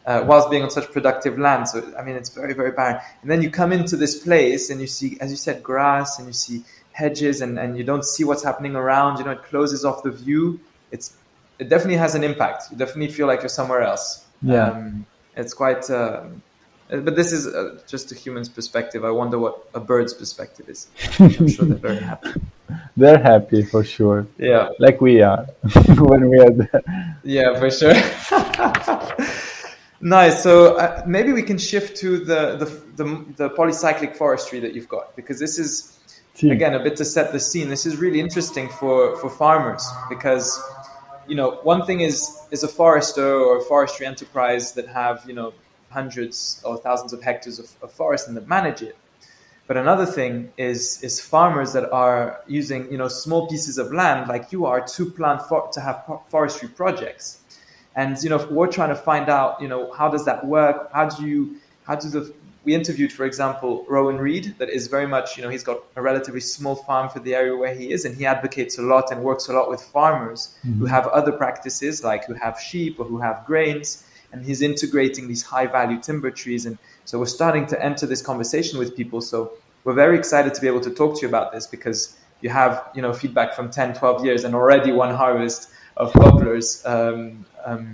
uh, whilst being on such productive land. So, I mean, it's very, very barren. And then you come into this place and you see, as you said, grass, and you see hedges, and, and you don't see what's happening around. You know, it closes off the view. It's it definitely has an impact. You definitely feel like you're somewhere else. Yeah, um, it's quite. Uh, but this is uh, just a human's perspective. I wonder what a bird's perspective is. I'm sure they're very happy. They're happy for sure. Yeah, like we are when we are there. Yeah, for sure. Nice. So uh, maybe we can shift to the, the the the polycyclic forestry that you've got, because this is. Again, a bit to set the scene. This is really interesting for, for farmers, because, you know, one thing is is a forester or a forestry enterprise that have, you know, hundreds or thousands of hectares of, of forest and that manage it. But another thing is is farmers that are using, you know, small pieces of land like you are to plant for, to have forestry projects. And, you know, we're trying to find out, you know, how does that work? How do you how do the We interviewed, for example, Rowan Reed, that is very much, you know, he's got a relatively small farm for the area where he is, and he advocates a lot and works a lot with farmers mm-hmm. who have other practices, like who have sheep or who have grains, and he's integrating these high-value timber trees. And so we're starting to enter this conversation with people. So we're very excited to be able to talk to you about this, because you have, you know, feedback from ten, twelve years and already one harvest of poplars, um, um,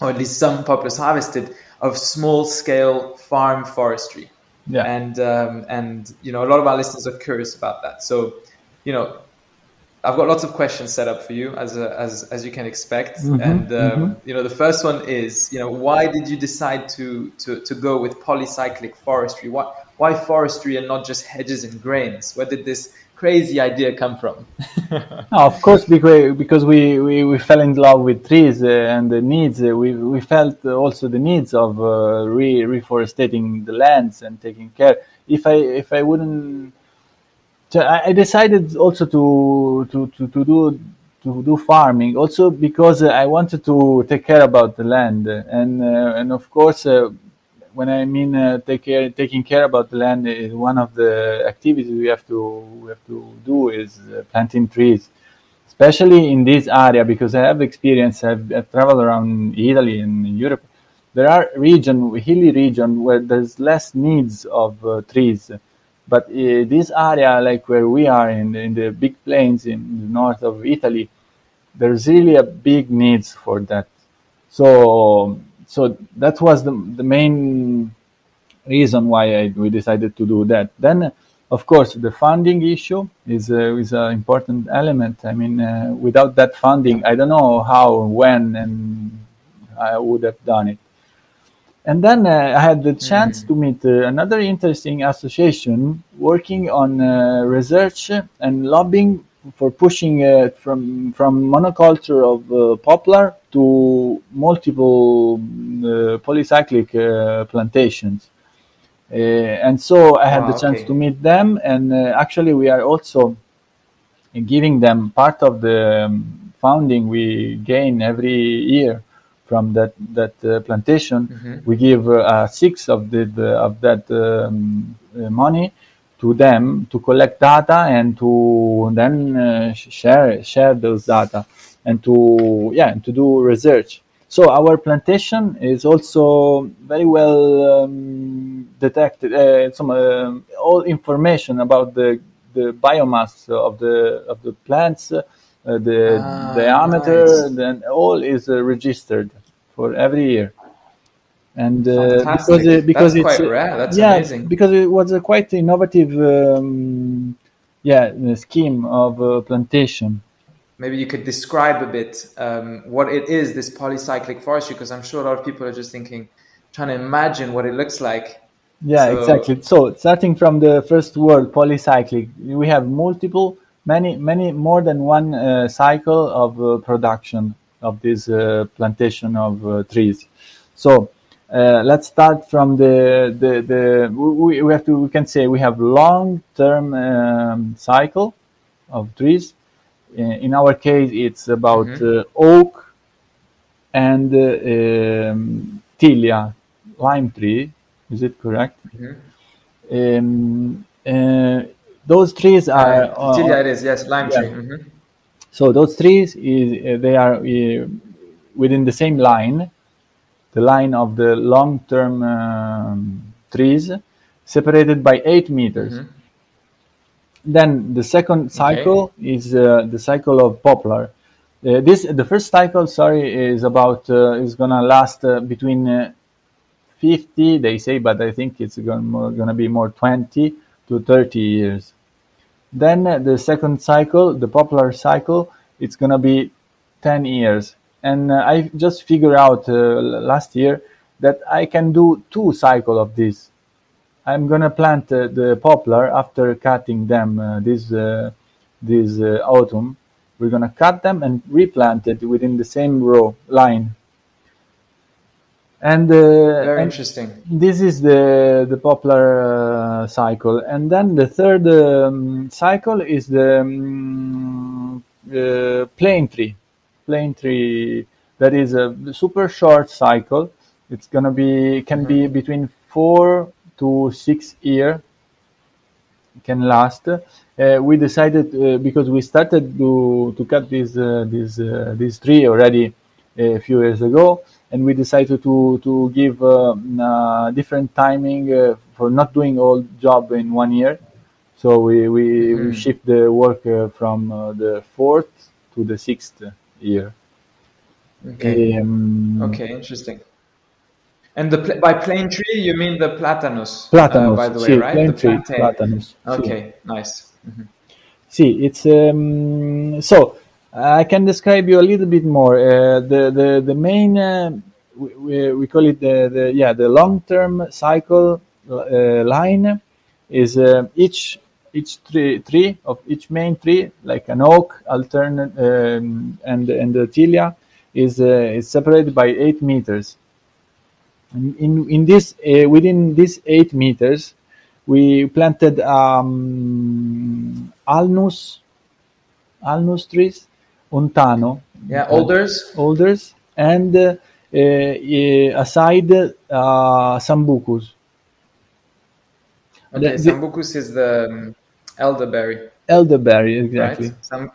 or at least some poplars harvested, of small-scale farm forestry. Yeah. And, um, and you know, a lot of our listeners are curious about that. So, you know, I've got lots of questions set up for you, as a, as as you can expect. Mm-hmm, and, um, mm-hmm. you know, the first one is, you know, why did you decide to, to, to go with polycyclic forestry? Why, why forestry and not just hedges and grains? Where did this crazy idea come from? No, of course, because because we, we, we fell in love with trees uh, and the needs. Uh, we we felt also the needs of uh, re reforestating the lands and taking care. If I if I wouldn't, so I, I decided also to to, to to do to do farming also because I wanted to take care about the land, and uh, and of course. Uh, When I mean uh, take care, taking care about the land is one of the activities we have to we have to do is uh, planting trees, especially in this area, because I have experience. I've, I've traveled around Italy and in Europe. There are region, hilly region, where there's less needs of uh, trees, but uh, this area, like where we are in in the big plains in the north of Italy, there's really a big needs for that. So. So that was the the main reason why I, we decided to do that. Then, of course, the funding issue is uh, is an important element. I mean, uh, without that funding, I don't know how, when, and I would have done it. And then uh, I had the chance mm-hmm. to meet uh, another interesting association working on uh, research and lobbying for pushing uh, from from monoculture of uh, poplar to multiple uh, polycyclic uh, plantations. Uh, and so I had oh, the chance okay. to meet them, and uh, actually we are also giving them part of the um, funding we gain every year from that, that uh, plantation. Mm-hmm. We give uh, uh, six of, the, the, of that um, uh, money to them to collect data and to then uh, share share those data. And to yeah, to do research. So our plantation is also very well um, detected. Uh, some uh, all information about the the biomass of the of the plants, uh, the ah, diameter, nice. Then all is uh, registered for every year. And uh, because it, because That's it's quite rare. That's yeah, amazing. Because it was a quite innovative um, yeah scheme of uh, plantation. maybe you could describe a bit um, what it is, this polycyclic forestry, because I'm sure a lot of people are just thinking, trying to imagine what it looks like. Yeah, so... exactly. So starting from the first word, polycyclic, we have multiple, many, many more than one uh, cycle of uh, production of this uh, plantation of uh, trees. So uh, let's start from the the the we, we have to we can say we have long-term um, cycle of trees. In our case, it's about mm-hmm. uh, oak and uh, um, Tilia, lime tree. Is it correct? Mm-hmm. Um, uh, those trees are uh, Tilia. Uh, it is yes, lime yeah. tree. Mm-hmm. So those trees is uh, they are uh, within the same line, the line of the long-term um, trees, separated by eight meters. Mm-hmm. Then the second cycle okay. is uh, the cycle of poplar. Uh, this the first cycle, sorry, is about uh, is gonna last uh, between uh, fifty, they say, but I think it's going gonna be more twenty to thirty years. Then uh, the second cycle, the poplar cycle, it's gonna be ten years. And uh, I just figured out uh, last year that I can do two cycles of this. I'm gonna plant uh, the poplar after cutting them uh, this uh, this uh, autumn. We're gonna cut them and replant it within the same row line. And uh, very and interesting. This is the the poplar uh, cycle, and then the third um, cycle is the um, uh, plane tree, plane tree. That is a super short cycle. It's gonna be can mm-hmm. be between four. To six year can last. Uh, we decided uh, because we started to to cut this uh, this uh, this tree already a few years ago, and we decided to to give uh, uh, different timing uh, for not doing all job in one year. So we we, mm-hmm. we shift the work uh, from uh, the fourth to the sixth year. Okay. Um, okay. Interesting. And the pl- by plane tree, you mean the Platanus, Platanus uh, by the way, si, right? Plane the tree, Platanus. Okay, si. Nice. Mm-hmm. See, it's um, so I can describe you a little bit more. Uh, the the the main uh, we we call it the, the yeah the long term cycle uh, line is uh, each each tree, tree of each main tree like an oak, alternate um, and and the Tilia is uh, is separated by eight meters. In in this uh, within these eight meters, we planted um, Alnus, Alnus trees, Ontano, yeah, alders, alders, and uh, uh, aside uh, Sambucus. Okay, the, Sambucus is the um, elderberry. Elderberry, exactly. Right? Some-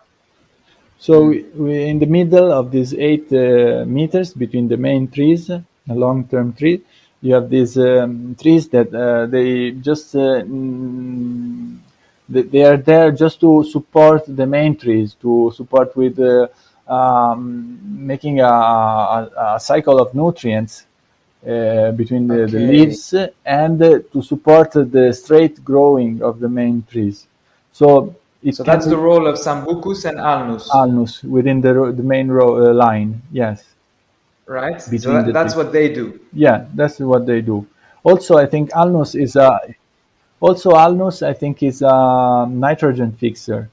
so we, we in the middle of these eight uh, meters between the main trees. A long-term tree, you have these um, trees that uh, they just uh, mm, they are there just to support the main trees, to support with uh, um, making a, a, a cycle of nutrients uh, between the, okay. the leaves and uh, to support the straight growing of the main trees. So, it so that's the role of Sambucus and Alnus. Alnus within the the main row uh, line, yes. Right, so that, that's what they do. Yeah, that's what they do. Also, I think Alnus is a. Also, Alnus, I think, is a nitrogen fixer.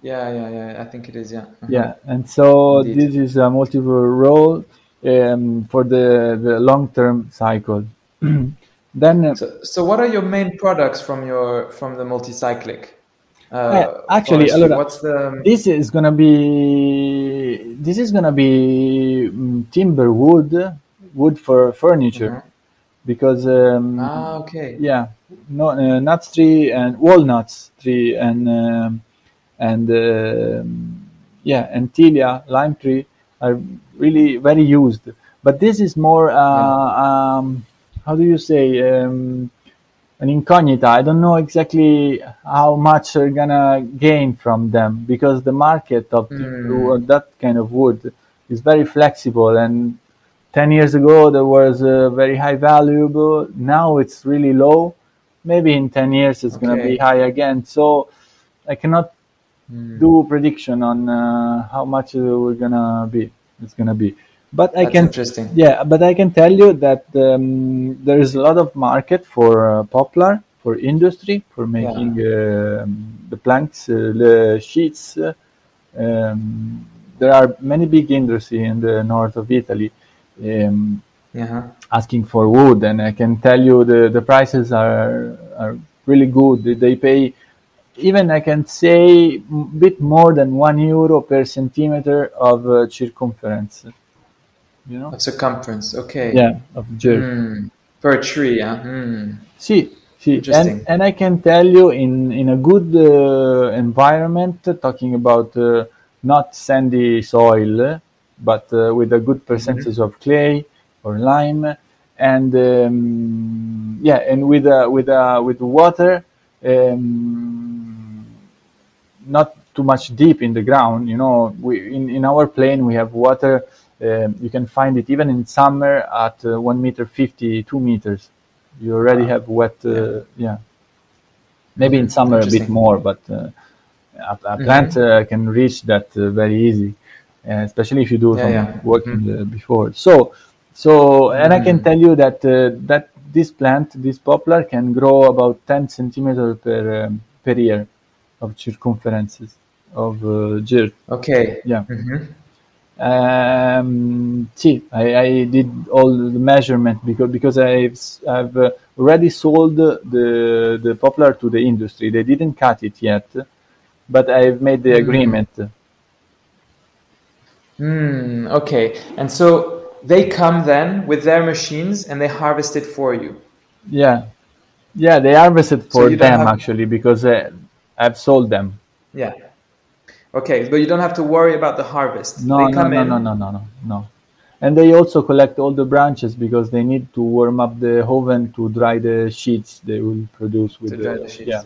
Yeah, yeah, yeah. I think it is. Yeah. Uh-huh. Yeah, and so Indeed. This is a multiple role um, for the the long-term cycle. Then. Uh, so, so, what are your main products from your from the multicyclic? Uh, yeah, actually, forestry, what's the... this is gonna be this is gonna be timber wood, wood for furniture, mm-hmm. because um, ah okay yeah no uh, nuts tree and walnuts tree and um, and uh, yeah and Tilia lime tree are really very used, but this is more uh, yeah. um, how do you say. Um, An incognita. I don't know exactly how much are gonna gain from them because the market of mm. that kind of wood is very flexible. And ten years ago there was a very high valuable. Now it's really low. Maybe in ten years it's okay. gonna be high again. So I cannot mm. do prediction on uh, how much uh, we're gonna be. It's gonna be. But I That's can, interesting. yeah. But I can tell you that um, there is a lot of market for uh, poplar, for industry, for making yeah. uh, the planks, uh, the sheets. Uh, um, there are many big industry in the north of Italy, um, uh-huh. asking for wood, and I can tell you the, the prices are are really good. They pay. Even I can say a bit more than one euro per centimeter of uh, circumference. You know? Of circumference, okay. Yeah, of jerk. Mm, per tree, yeah. Mm. See, see. And, and I can tell you in, in a good uh, environment, uh, talking about uh, not sandy soil, but uh, with a good percentage mm-hmm. of clay or lime, and um, yeah, and with uh, with uh, with water. Um, not too much deep in the ground, you know. We in, in our plain we have water. Uh, you can find it even in summer at uh, one meter fifty, two meters. You already wow. have wet. Uh, yeah. yeah, maybe in summer a bit more, but uh, a, a plant mm-hmm. uh, can reach that uh, very easy, uh, especially if you do yeah, some yeah. work mm-hmm. uh, before. So, so, and mm-hmm. I can tell you that uh, that. This plant, this poplar, can grow about ten centimeters per um, per year of circumferences of uh, girth. Okay. Yeah. Mm-hmm. Um, see, I, I did all the measurement because because I've I've already sold the the poplar to the industry. They didn't cut it yet, but I've made the mm. agreement. Mm, okay, and so. They come then with their machines and they harvest it for you. Yeah, yeah, they harvest it for so them have... actually because uh, I've sold them. Yeah. Okay, but you don't have to worry about the harvest. No, they no, come no, in... no, no, no, no, no. And they also collect all the branches because they need to warm up the oven to dry the sheets they will produce with. To the, dry the sheets. Yeah.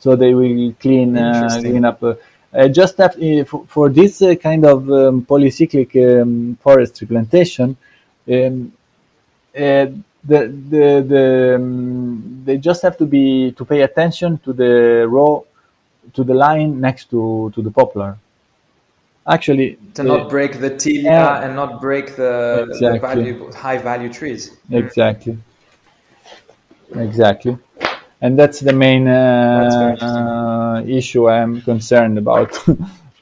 So they will clean, uh, clean up. Uh, Uh, just have, uh, for, for this uh, kind of um, polycyclic um, forestry plantation, um, uh, the the, the um, they just have to be to pay attention to the row, to the line next to, to the poplar. Actually, to the, not break the tilia yeah. and not break the, exactly. the value, high value trees. Exactly. Exactly. And that's the main uh, that's uh, issue I'm concerned about,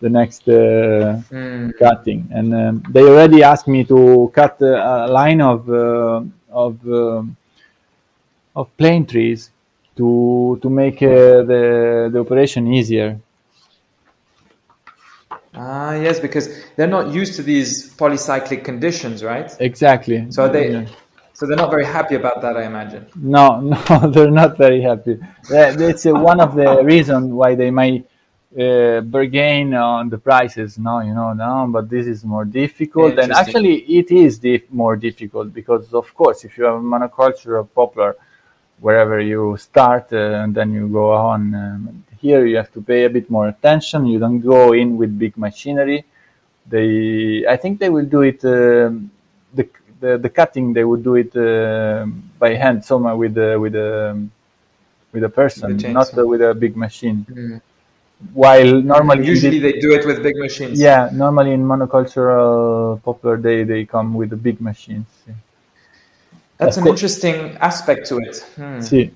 the next uh, mm. cutting. And um, they already asked me to cut a line of uh, of um, of plane trees to to make uh, the the operation easier. Ah, yes, because they're not used to these polycyclic conditions, right? Exactly. So they. Yeah. So they're not very happy about that, I imagine. No, no, they're not very happy. That's uh, one of the reasons why they might uh, bargain on the prices. No, you know, no, but this is more difficult. And actually, it is dif- more difficult because, of course, if you have a monoculture of poplar, wherever you start uh, and then you go on, um, here you have to pay a bit more attention. You don't go in with big machinery. They, I think they will do it... Um, the The, the cutting they would do it uh, by hand, somewhere with uh, with a um, with a person, not uh, with a big machine. Mm. While normally usually they do it with big machines. Yeah, normally in monocultural poplar they they come with the big machines. Yeah. That's of an course. Interesting aspect to it. Hmm. See.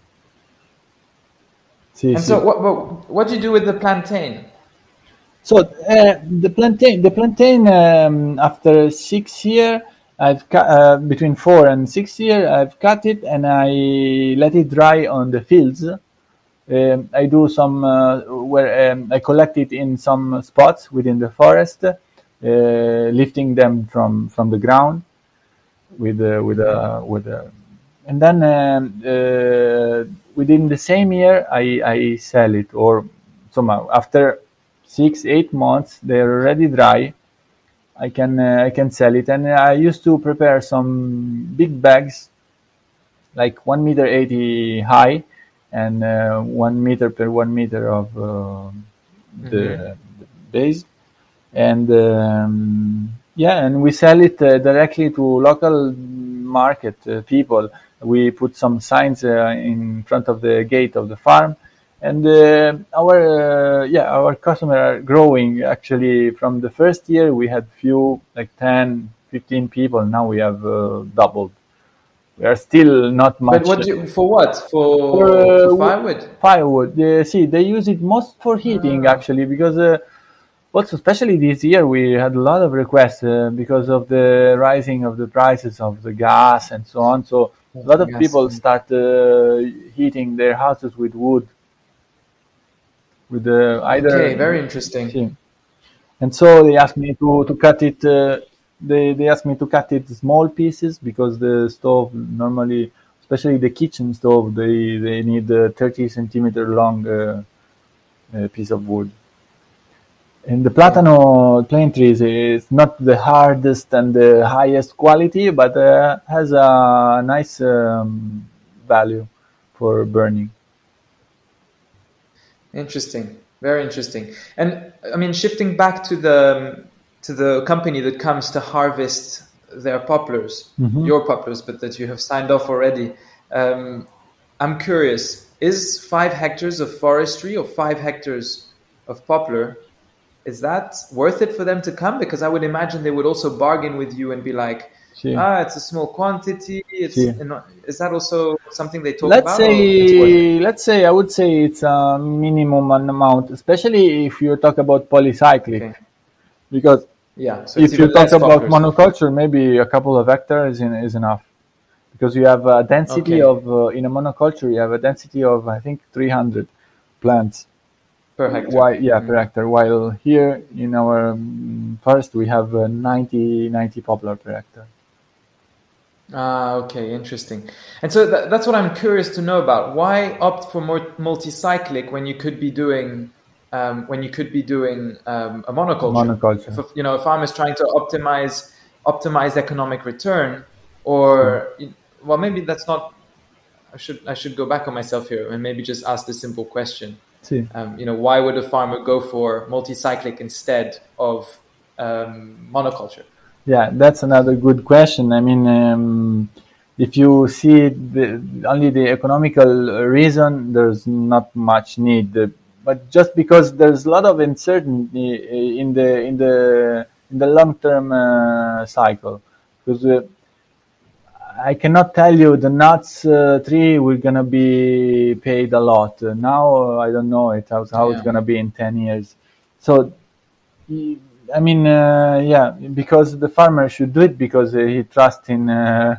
See. And see. so, what, what what do you do with the plantain? So uh, the plantain, the plantain um, after six years. I've cu- uh, between four and six years. I've cut it and I let it dry on the fields. Um, I do some uh, where um, I collect it in some spots within the forest, uh, lifting them from, from the ground with uh, with a uh, with a, uh, and then um, uh, within the same year I, I sell it or somehow after six eight months they're already dry. I can uh, I can sell it, and I used to prepare some big bags, like one meter eighty high, and uh, one meter per one meter of uh, the, mm-hmm. the base, and um, yeah, and we sell it uh, directly to local market uh, people. We put some signs uh, in front of the gate of the farm, And uh, our uh, yeah our customers are growing. Actually, from the first year we had few, like ten, fifteen people. Now we have uh, doubled. We are still not much. But what do you, for what? For, for, uh, for firewood? Firewood. Uh, see, they use it most for heating, uh. actually, because uh, also especially this year we had a lot of requests uh, because of the rising of the prices of the gas and so on. So a lot of yes. people start uh, heating their houses with wood. With the either okay, very interesting thing. And so they asked me to to cut it uh, they they asked me to cut it small pieces, because the stove normally, especially the kitchen stove, they they need a thirty centimeter long uh, uh, piece of wood. And the platano plane trees is not the hardest and the highest quality, but uh, has a nice um, value for burning. Interesting, very interesting. And I mean, shifting back to the to the company that comes to harvest their poplars, mm-hmm. your poplars, but that you have signed off already. Um, I'm curious: is five hectares of forestry or five hectares of poplar, is that worth it for them to come? Because I would imagine they would also bargain with you and be like, sure. ah, it's a small quantity. It's, sure. Is that also something they talk let's about? Say, let's say, I would say it's a minimum amount, especially if you talk about polycyclic. Okay. Because yeah, so if you talk about monoculture, maybe a couple of hectares is, is enough. Because you have a density okay. of, uh, in a monoculture, you have a density of, I think, three hundred plants. Per hectare. Why, yeah, mm-hmm. per hectare. While here in our um, forest, we have uh, ninety poplar per hectare. Ah, okay, interesting. And so th- that's what I'm curious to know about. Why opt for more multi-cyclic when you could be doing um, when you could be doing um, a monoculture? Monoculture. If, you know, a farmer is trying to optimize optimize economic return, or mm. well, maybe that's not. I should I should go back on myself here and maybe just ask the simple question. Sí. Um, you know, why would a farmer go for multi-cyclic instead of um, monoculture? Yeah, that's another good question. I mean, um, if you see the, only the economical reason, there's not much need. Uh, but just because there's a lot of uncertainty in the in the in the long-term uh, cycle, because uh, I cannot tell you the nuts uh, tree we're gonna be paid a lot uh, now. Uh, I don't know it how, how yeah. it's gonna be in ten years. So. Y- I mean, uh, yeah, because the farmer should do it because uh, he trusts in, uh,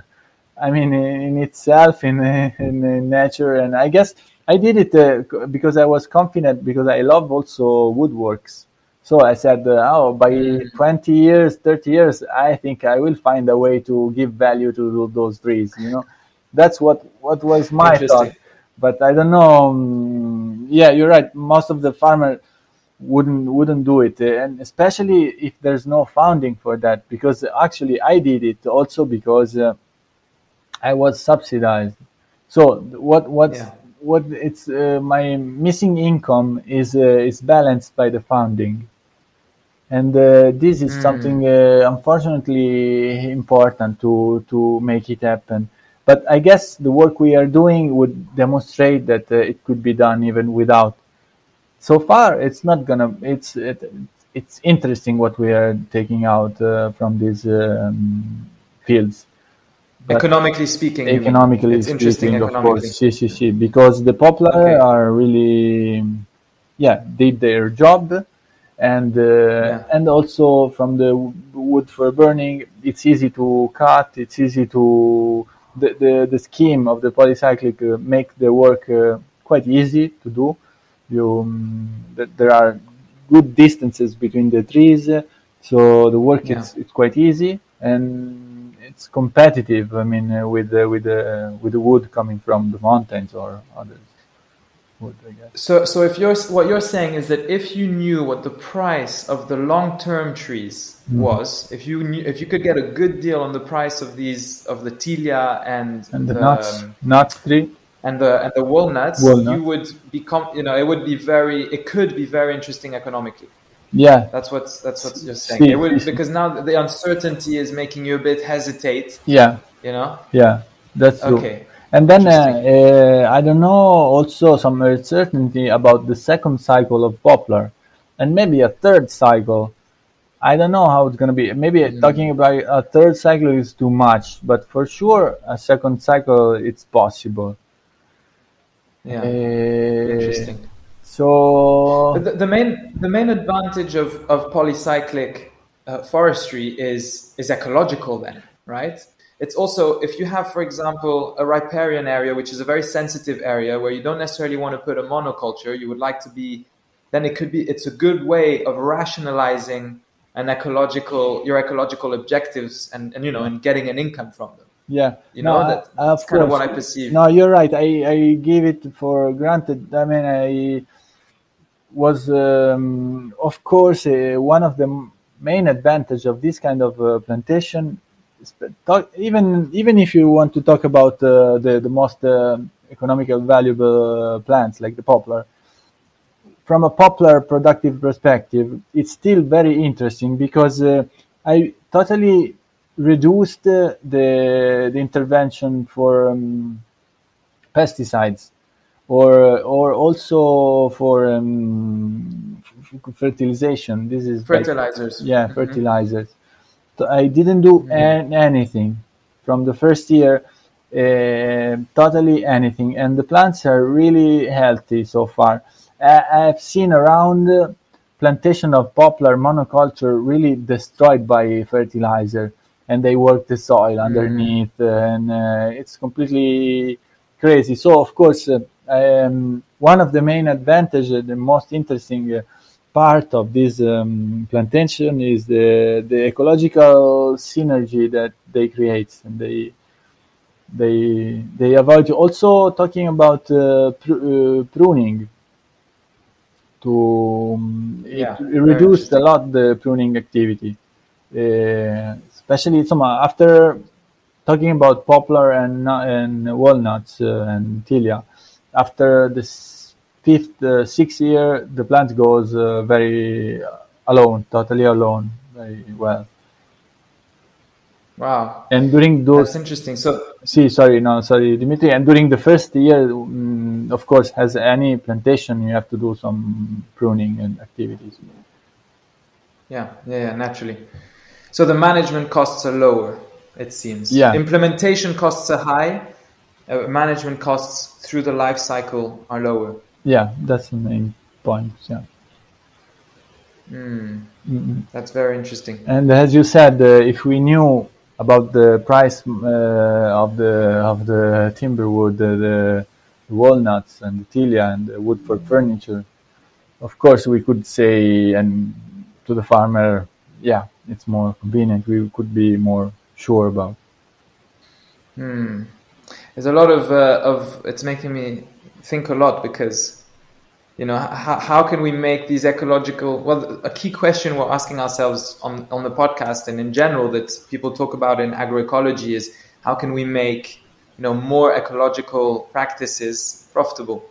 I mean, in itself, in, in in nature. And I guess I did it uh, because I was confident, because I love also woodworks. So I said, uh, oh, by mm-hmm. twenty years, thirty years, I think I will find a way to give value to those trees. You know, that's what, what was my thought. But I don't know. Um, yeah, you're right. Most of the farmer wouldn't wouldn't do it, and especially if there's no funding for that, because actually I did it also because uh, I was subsidized. So what what yeah. what it's uh, my missing income is uh, is balanced by the funding, and uh, this is mm. something uh, unfortunately important to to make it happen. But I guess the work we are doing would demonstrate that uh, it could be done even without. So far, it's not gonna. It's it, it's interesting what we are taking out uh, from these um, fields. But economically speaking, economically it's speaking, interesting, of economically. course, she, she, she, because the poplar okay. are really, yeah, did their job, and uh, yeah. and also from the wood for burning, it's easy to cut. It's easy to the the, the scheme of the polycyclic uh, make the work uh, quite easy to do. You, um, th- there are good distances between the trees, uh, so the work yeah. is it's quite easy, and it's competitive. I mean, uh, with uh, with uh, with the wood coming from the mountains or other wood, I guess. So, so if you're what you're saying is that if you knew what the price of the long-term trees mm-hmm. was, if you knew, if you could get a good deal on the price of these of the tilia and and the, the nuts um, nuts tree. And the and the walnuts, Walnut. you would become, you know, it would be very, it could be very interesting economically. Yeah, that's what that's what you're saying. See, it would, because now the uncertainty is making you a bit hesitate. Yeah, you know. Yeah, that's okay. True. And then uh, uh, I don't know, also some uncertainty about the second cycle of poplar, and maybe a third cycle. I don't know how it's going to be. Maybe mm. talking about a third cycle is too much, but for sure a second cycle it's possible. Yeah, uh, interesting. So the, the main the main advantage of of polycyclic uh, forestry is is ecological then, right? It's also, if you have, for example, a riparian area, which is a very sensitive area where you don't necessarily want to put a monoculture, you would like to be, then it could be, it's a good way of rationalizing an ecological, your ecological objectives and, and you know, and getting an income from them. Yeah. You no, know, that, uh, that's kind course. of what I perceive. No, you're right. I, I give it for granted. I mean, I was, um, of course, uh, one of the main advantage of this kind of uh, plantation. Talk, even even if you want to talk about uh, the the most uh, economical valuable uh, plants like the poplar, from a poplar productive perspective, it's still very interesting because uh, I totally reduced uh, the the intervention for um, pesticides or or also for um, fertilization. This is fertilizers. Like, yeah, mm-hmm. fertilizers. I didn't do an- anything from the first year, uh, totally anything. And the plants are really healthy so far. I- I've seen around uh, plantation of poplar monoculture really destroyed by fertilizer, and they work the soil underneath, mm. and uh, it's completely crazy. So, of course, uh, um, one of the main advantages, the most interesting uh, part of this um, plantation is the the ecological synergy that they create, and they they they avoid also talking about uh, pr- uh, pruning. To um, yeah, it, it reduced a lot the pruning activity, uh, especially some after talking about poplar and and walnuts uh, and tilia. After this fifth, uh, sixth year, the plant goes uh, very alone, totally alone, very well. Wow! And during those, that's interesting. So, see, sorry, no, sorry, Dimitri. And during the first year, um, of course, as any plantation, you have to do some pruning and activities. Yeah, yeah, yeah, naturally. So the management costs are lower, it seems. Yeah. Implementation costs are high. Uh, management costs through the life cycle are lower. Yeah, that's the main point. Yeah, mm, that's very interesting. And as you said, uh, if we knew about the price uh, of the of the timber wood, uh, the walnuts, and the tilia, and the wood for furniture, of course we could say and to the farmer, yeah, it's more convenient. We could be more sure about. Mm. There's a lot of uh, of it's making me think a lot because, you know, how, how can we make these ecological, well, a key question we're asking ourselves on, on the podcast and in general that people talk about in agroecology is how can we make, you know, more ecological practices profitable?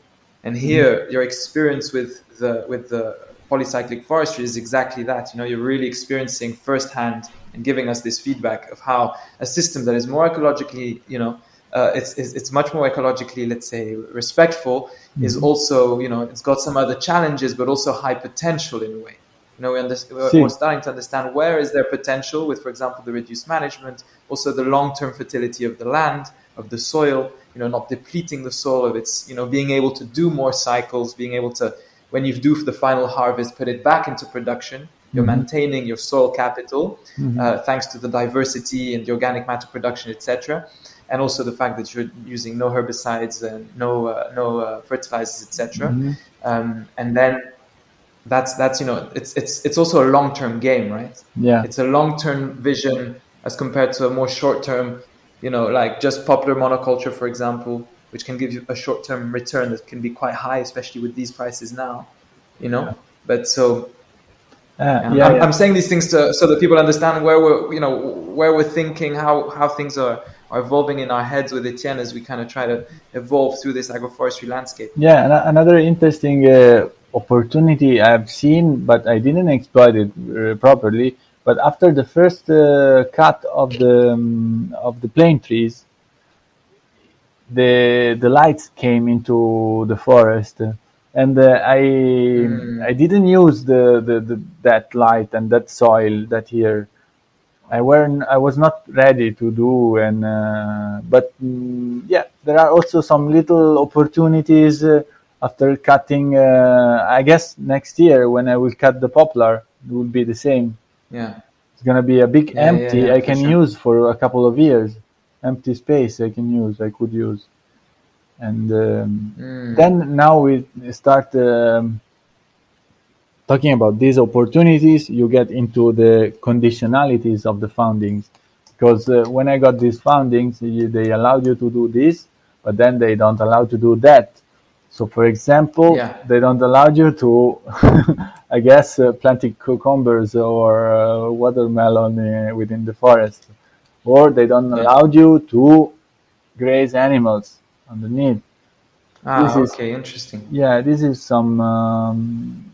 And here your experience with the, with the polycyclic forestry is exactly that. You know, you're really experiencing firsthand and giving us this feedback of how a system that is more ecologically, you know, Uh, it's, it's it's much more ecologically, let's say, respectful, mm-hmm. is also, you know, it's got some other challenges, but also high potential in a way. You know, we under- we're, we're starting to understand where is their potential with, for example, the reduced management, also the long-term fertility of the land, of the soil, you know, not depleting the soil of its, you know, being able to do more cycles, being able to, when you do for the final harvest, put it back into production. You're maintaining your soil capital, mm-hmm. uh, thanks to the diversity and the organic matter production, et cetera, and also the fact that you're using no herbicides and no uh, no uh, fertilizers, et cetera. Mm-hmm. Um, and then that's that's you know it's it's it's also a long-term game, right? Yeah, it's a long-term vision as compared to a more short-term, you know, like just poplar monoculture, for example, which can give you a short-term return that can be quite high, especially with these prices now, you know. Yeah. But so. Uh, yeah, I'm, yeah. I'm saying these things to, so that people understand where we're, you know, where we're thinking, how, how things are, are evolving in our heads with Etienne as we kind of try to evolve through this agroforestry landscape. Yeah, and another interesting uh, opportunity I've seen, but I didn't exploit it uh, properly. But after the first uh, cut of the um, of the plane trees, the the lights came into the forest, and uh, I mm. I didn't use the, the, the that light and that soil that year. I weren't I was not ready to do, and uh, but mm, yeah, there are also some little opportunities uh, after cutting. Uh, I guess next year when I will cut the poplar, it will be the same. Yeah, it's gonna be a big yeah, empty. Yeah, yeah, I can sure. use for a couple of years. Empty space I can use. I could use, and um, mm. then now we start um, talking about these opportunities. You get into the conditionalities of the foundings, because uh, when I got these foundings, they allowed you to do this, but then they don't allow to do that. So, for example, yeah. they don't allow you to, I guess, uh, planting cucumbers or uh, watermelon uh, within the forest, or they don't yeah. allow you to graze animals underneath. Ah, this is, okay, interesting. Yeah, this is some um,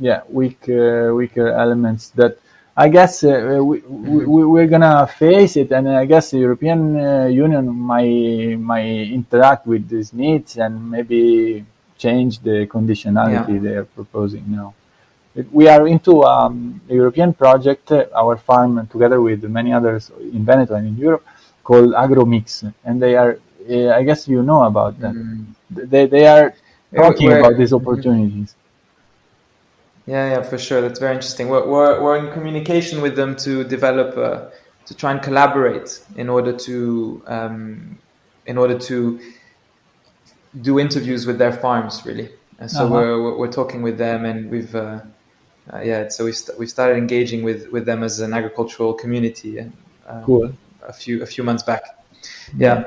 yeah weak uh, weaker elements that I guess uh, we, mm-hmm. we we're gonna face it, and I guess the European uh, Union might might interact with these needs and maybe change the conditionality yeah. they are proposing now. It, we are into um, a European project, uh, our farm, together with many others in Veneto and in Europe, called AgroMix, and they are, uh, I guess you know about that. Mm. They they are talking we're, about these opportunities. Mm-hmm. Yeah, yeah, for sure. That's very interesting. We're we're, we're in communication with them to develop, uh, to try and collaborate in order to um, in order to do interviews with their farms, really. And so uh-huh. we're we're talking with them, and we've uh, uh, yeah. So we st- we started engaging with, with them as an agricultural community. And, um, cool. A few a few months back. Yeah. yeah.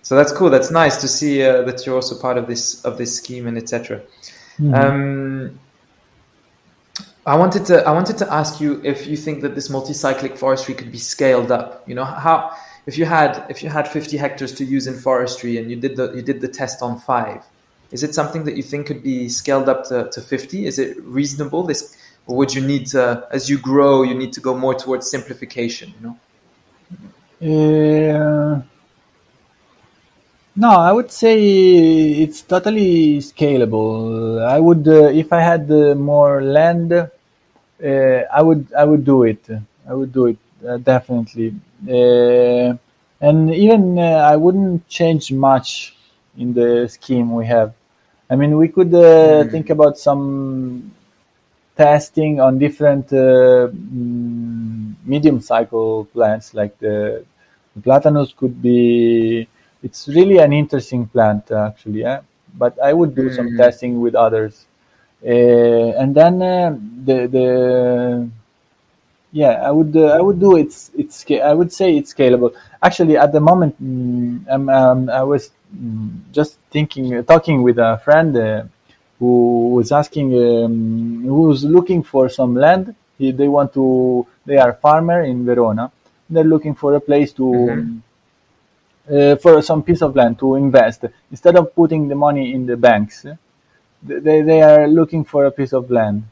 So that's cool. That's nice to see uh, that you're also part of this of this scheme and et cetera. Mm-hmm. Um, I wanted to I wanted to ask you if you think that this multi-cyclic forestry could be scaled up. You know, how if you had if you had fifty hectares to use in forestry and you did the you did the test on five, is it something that you think could be scaled up to, to fifty? Is it reasonable? This, or would you need to, as you grow, you need to go more towards simplification? You know. Uh, no, I would say it's totally scalable. I would, uh, if I had uh, more land. Uh, I would, I would do it. I would do it uh, definitely, uh, and even uh, I wouldn't change much in the scheme we have. I mean, we could uh, mm. think about some testing on different uh, medium-cycle plants, like the, the Platanus could be. It's really an interesting plant, actually. Eh? But I would do mm. some testing with others. Uh, and then uh, the the yeah I would uh, I would do it's it's I would say it's scalable. Actually, at the moment mm, I'm, um, I was mm, just thinking uh, talking with a friend uh, who was asking um, who's looking for some land. He, they want to they are a farmer in Verona. They're looking for a place to mm-hmm. uh, for some piece of land to invest instead of putting the money in the banks. They they are looking for a piece of land,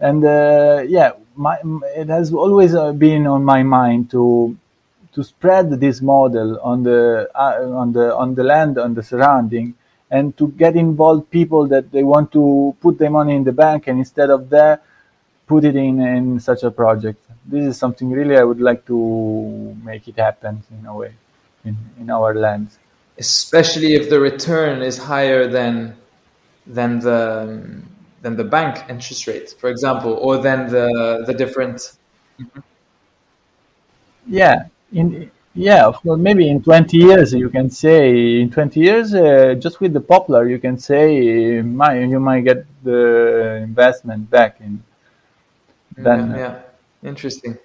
and uh, yeah, my, it has always been on my mind to to spread this model on the uh, on the on the land, on the surrounding, and to get involved people that they want to put their money in the bank, and instead of that, put it in in such a project. This is something really I would like to make it happen in a way, in in our lands, especially if the return is higher than. than the than the bank interest rate, for example, or than the the different yeah in yeah well, maybe in twenty years you can say in twenty years uh, just with the poplar you can say my you might get the investment back in then yeah, yeah. Interesting.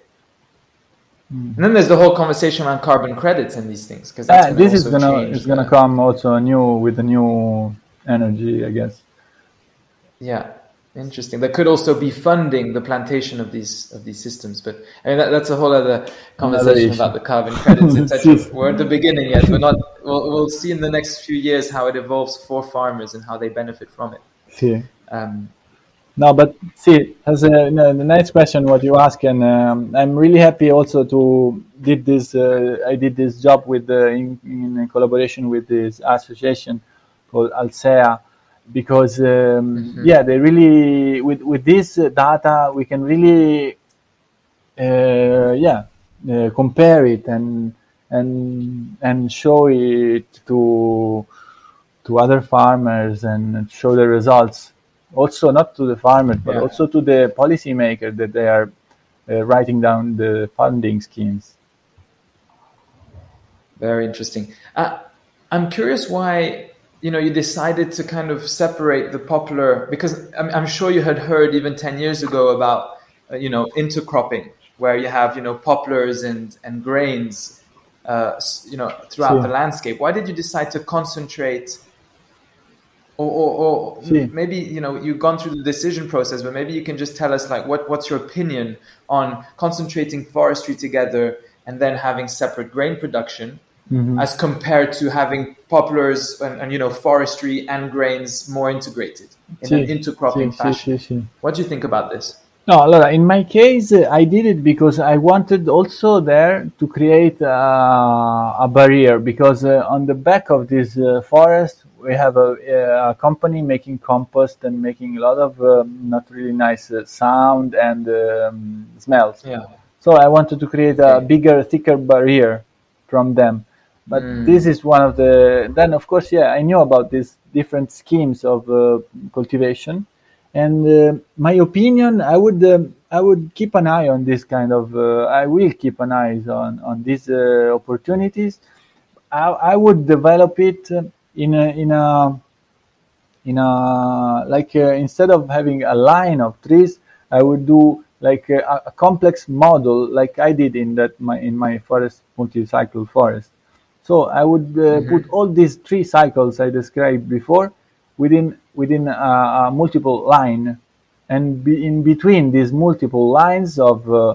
And then there's the whole conversation around carbon credits and these things, because yeah, this is gonna change, it's yeah. gonna come also new with a new energy, I guess. Yeah, interesting. There could also be funding the plantation of these of these systems, but I mean that, that's a whole other conversation about the carbon credits, et cetera. We're at the beginning yet. We're not. We'll, we'll see in the next few years how it evolves for farmers and how they benefit from it. Yeah. Um, No, but see, that's a, a nice question what you ask, and um, I'm really happy also to did this. Uh, I did this job with the, in, in collaboration with this association called Alsea, because um, mm-hmm. yeah, they really with with this data we can really uh, yeah uh, compare it and and and show it to to other farmers and show the results. Also not to the farmer, but yeah. also to the policymaker that they are uh, writing down the funding schemes. Very interesting. Uh, I'm curious why, you know, you decided to kind of separate the popular, because I'm, I'm sure you had heard even ten years ago about, uh, you know, intercropping, where you have, you know, poplars and, and grains, uh, you know, throughout sure. the landscape. Why did you decide to concentrate? Or, or, or sí. maybe, you know, you've gone through the decision process, but maybe you can just tell us, like, what, what's your opinion on concentrating forestry together and then having separate grain production mm-hmm. as compared to having poplars and, and, you know, forestry and grains more integrated in sí. an intercropping sí, fashion. Sí, sí, sí. What do you think about this? No, allora, in my case, I did it because I wanted also there to create a, a barrier, because uh, on the back of this uh, forest, we have a, a company making compost and making a lot of um, not really nice uh, sound and um, smells. Yeah. So I wanted to create a bigger, thicker barrier from them. But mm. this is one of the... Then, of course, yeah, I knew about these different schemes of uh, cultivation. And uh, my opinion, I would uh, I would keep an eye on this kind of... Uh, I will keep an eye on, on these uh, opportunities. I, I would develop it... Uh, in a in a in a like uh, instead of having a line of trees, I would do like a, a complex model, like I did in that my in my forest multi-cycle forest. So I would uh, mm-hmm. put all these three cycles I described before within within a, a multiple line, and be in between these multiple lines of uh,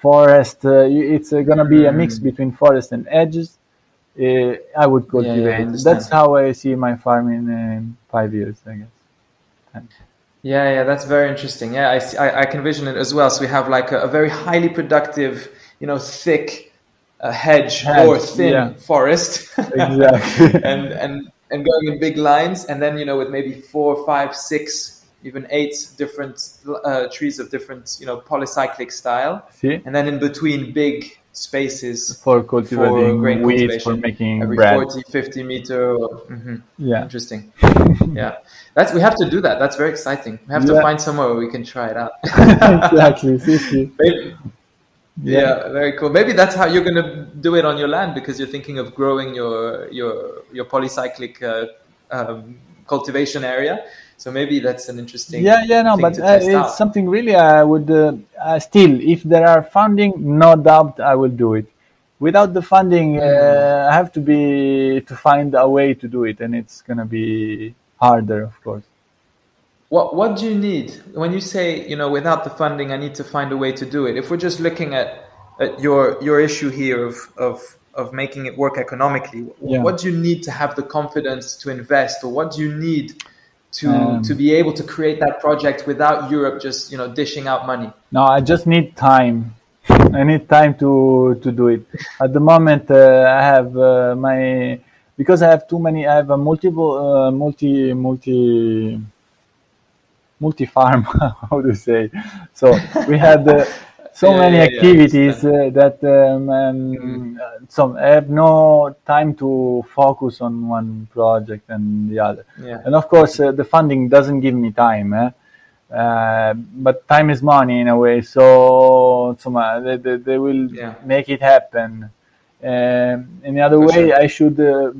forest uh, it's uh, gonna be a mix between forest and edges. Uh, I would cultivate. Yeah, yeah, I that's how I see my farm in uh, five years, I guess. And yeah, yeah, that's very interesting. Yeah, I, see, I, I can vision it as well. So we have like a, a very highly productive, you know, thick uh, hedge, hedge or thin yeah. forest, exactly, and and and going in big lines, and then you know with maybe four, five, six, even eight different uh, trees of different, you know, polycyclic style, see? And then in between big spaces for cultivating for grain weeds, cultivation, for making every bread. forty, fifty meter mm-hmm. yeah interesting yeah that's we have to do that. That's very exciting. We have yeah. to find somewhere where we can try it out. Exactly. Maybe, yeah. yeah very cool. Maybe that's how you're gonna do it on your land, because you're thinking of growing your your your polycyclic uh, um, cultivation area. So maybe that's an interesting yeah yeah no but uh, it's out. Something really I would uh, uh, still, if there are funding, no doubt I will do it. Without the funding uh, I have to be to find a way to do it, and it's gonna be harder, of course. What what do you need when you say, you know, without the funding I need to find a way to do it? If we're just looking at, at your your issue here of of of making it work economically, yeah. what do you need to have the confidence to invest, or what do you need to um, to be able to create that project without Europe just, you know, dishing out money? No, I just need time. I need time to, to do it. At the moment, uh, I have uh, my because I have too many. I have a multiple uh, multi multi multi farm. How do you say? So we had uh, so yeah, many yeah, activities yeah, uh, that um, um, mm-hmm. so I have no time to focus on one project and the other. Yeah. And of course, uh, the funding doesn't give me time, eh? uh, but time is money in a way. So, so uh, they, they, they will yeah. make it happen. Uh, in the other For way, sure. I should uh,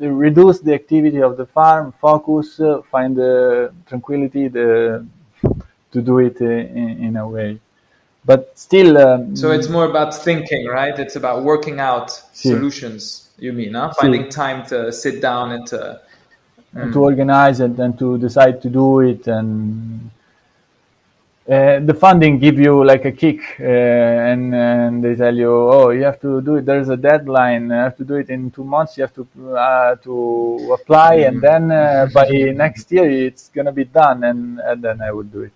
reduce the activity of the farm, focus, uh, find the tranquility the, to do it uh, in, in a way. But still... Um, so it's more about thinking, right? It's about working out sí. solutions, you mean, huh? Finding sí. time to sit down and to... Um, to organize it and to decide to do it. And uh, the funding give you like a kick. Uh, and, and they tell you, oh, you have to do it. There's a deadline. You have to do it in two months. You have to uh, to apply. Mm-hmm. And then uh, by next year, it's going to be done. And, and then I would do it.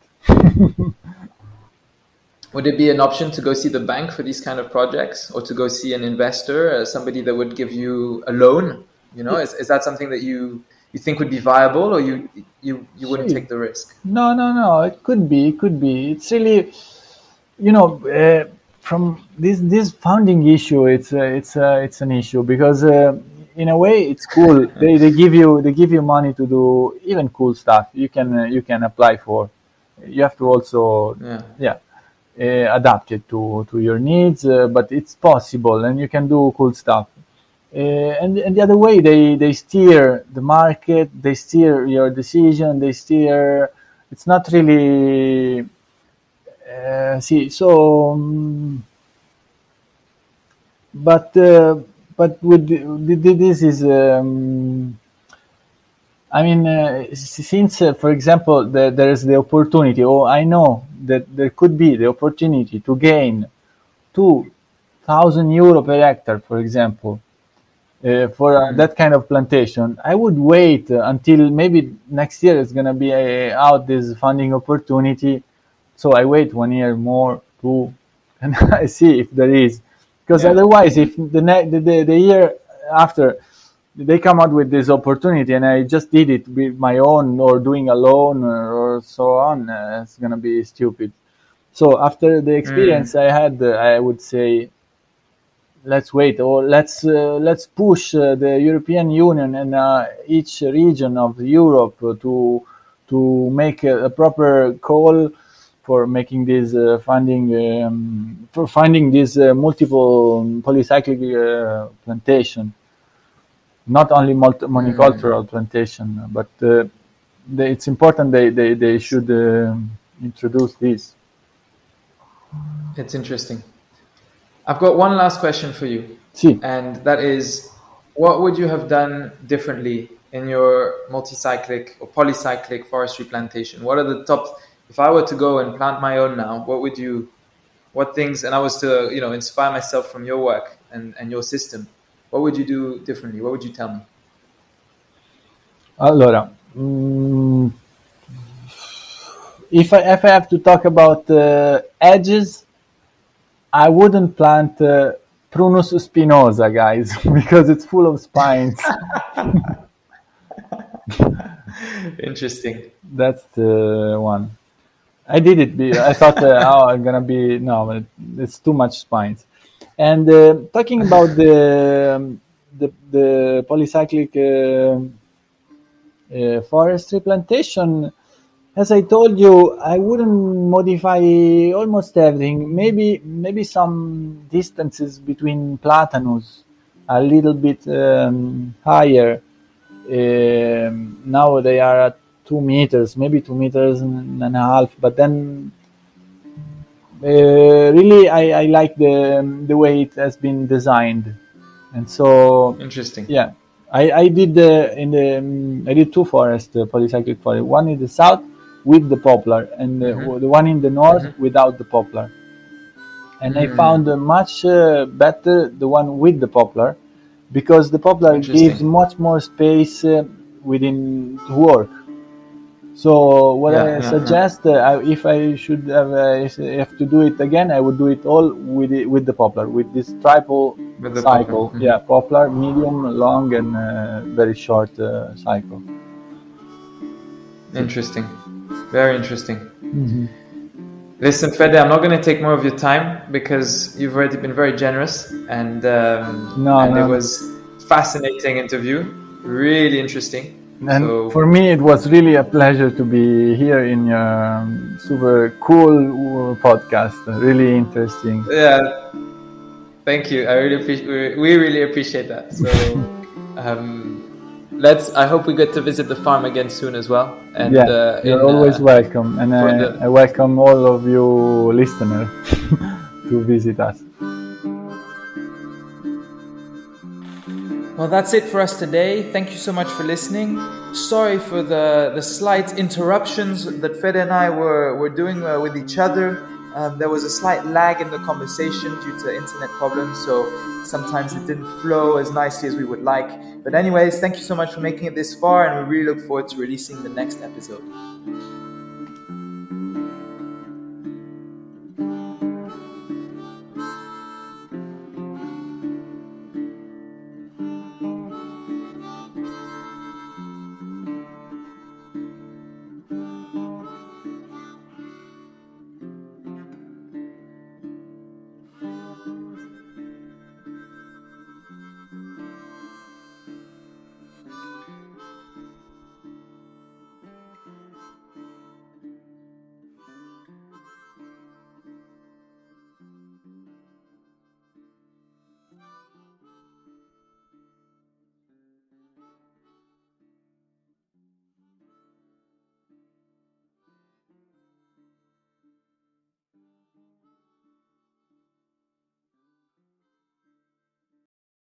Would it be an option to go see the bank for these kind of projects, or to go see an investor, uh, somebody that would give you a loan? You know, is is that something that you, you think would be viable, or you you, you wouldn't take the risk? No, no, no. It could be. It could be. It's really, you know, uh, from this this funding issue, it's uh, it's uh, it's an issue because uh, in a way it's cool. they they give you they give you money to do even cool stuff. You can uh, you can apply for. You have to also yeah. yeah Uh, adapt it to, to your needs, uh, but it's possible and you can do cool stuff. Uh, and, and the other way, they, they steer the market, they steer your decision, they steer... It's not really... Uh, see, so... Um, but uh, but with this is... Um, I mean, uh, since, uh, for example, the, there is the opportunity, or I know that there could be the opportunity to gain two thousand euro per hectare, for example, uh, for uh, that kind of plantation, I would wait uh, until maybe next year it's going to be uh, out this funding opportunity. So I wait one year more, two, and I see if there is. Because yeah. otherwise, if the, ne- the, the, the year after... they come out with this opportunity and I just did it with my own or doing alone or, or so on, uh, it's going to be stupid. So after the experience mm. I had, uh, I would say, let's wait, or let's uh, let's push uh, the European Union and uh, each region of Europe to to make a, a proper call for making this uh, funding, um, for finding these uh, multiple polycyclic uh, plantation. Not only multi- monocultural mm. plantation, but uh, they, it's important they, they, they should uh, introduce this. It's interesting. I've got one last question for you. Si. And that is, what would you have done differently in your multicyclic or polycyclic forestry plantation? What are the top, if I were to go and plant my own now, what would you, what things, and I was to, you know, inspire myself from your work and, and your system. What would you do differently? What would you tell me? Allora, um, if I if I have to talk about uh, edges, I wouldn't plant uh, Prunus spinosa, guys, because it's full of spines. Interesting. That's the one. I did it. I thought, uh, oh, I'm gonna be no, it's too much spines. And uh, talking about the um, the, the polycyclic uh, uh, forestry plantation, as I told you, I wouldn't modify almost everything. Maybe maybe some distances between Platanus a little bit um, higher. Uh, now they are at two meters, maybe two meters and a half, but then. Uh, really, I, I like the um, the way it has been designed, and so interesting. Yeah, I, I did the in the um, I did two forests, uh, polycyclic forest. One in the south with the poplar, and uh, mm-hmm. the one in the north mm-hmm. without the poplar. And mm-hmm. I found uh, much uh, better the one with the poplar, because the poplar gives much more space uh, within to work. So what yeah, I yeah, suggest, yeah. Uh, if I should have, uh, have to do it again, I would do it all with it, with the poplar, with this triple with cycle. Poplar. Mm-hmm. Yeah, poplar, medium, long, and uh, very short uh, cycle. Interesting, very interesting. Mm-hmm. Listen, Fede, I'm not going to take more of your time because you've already been very generous, and um, no, and no. it was a fascinating interview, really interesting. And so, for me, it was really a pleasure to be here in your super cool podcast. Really interesting. Yeah, thank you. I really appreciate. We really appreciate that. So, um, let's. I hope we get to visit the farm again soon as well. And yeah, uh, you're in, always uh, welcome, and I, the... I welcome all of you listeners to visit us. Well, that's it for us today. Thank you so much for listening. Sorry for the, the slight interruptions that Fede and I were, were doing uh, with each other. Um, there was a slight lag in the conversation due to internet problems, so sometimes it didn't flow as nicely as we would like. But anyways, thank you so much for making it this far, and we really look forward to releasing the next episode.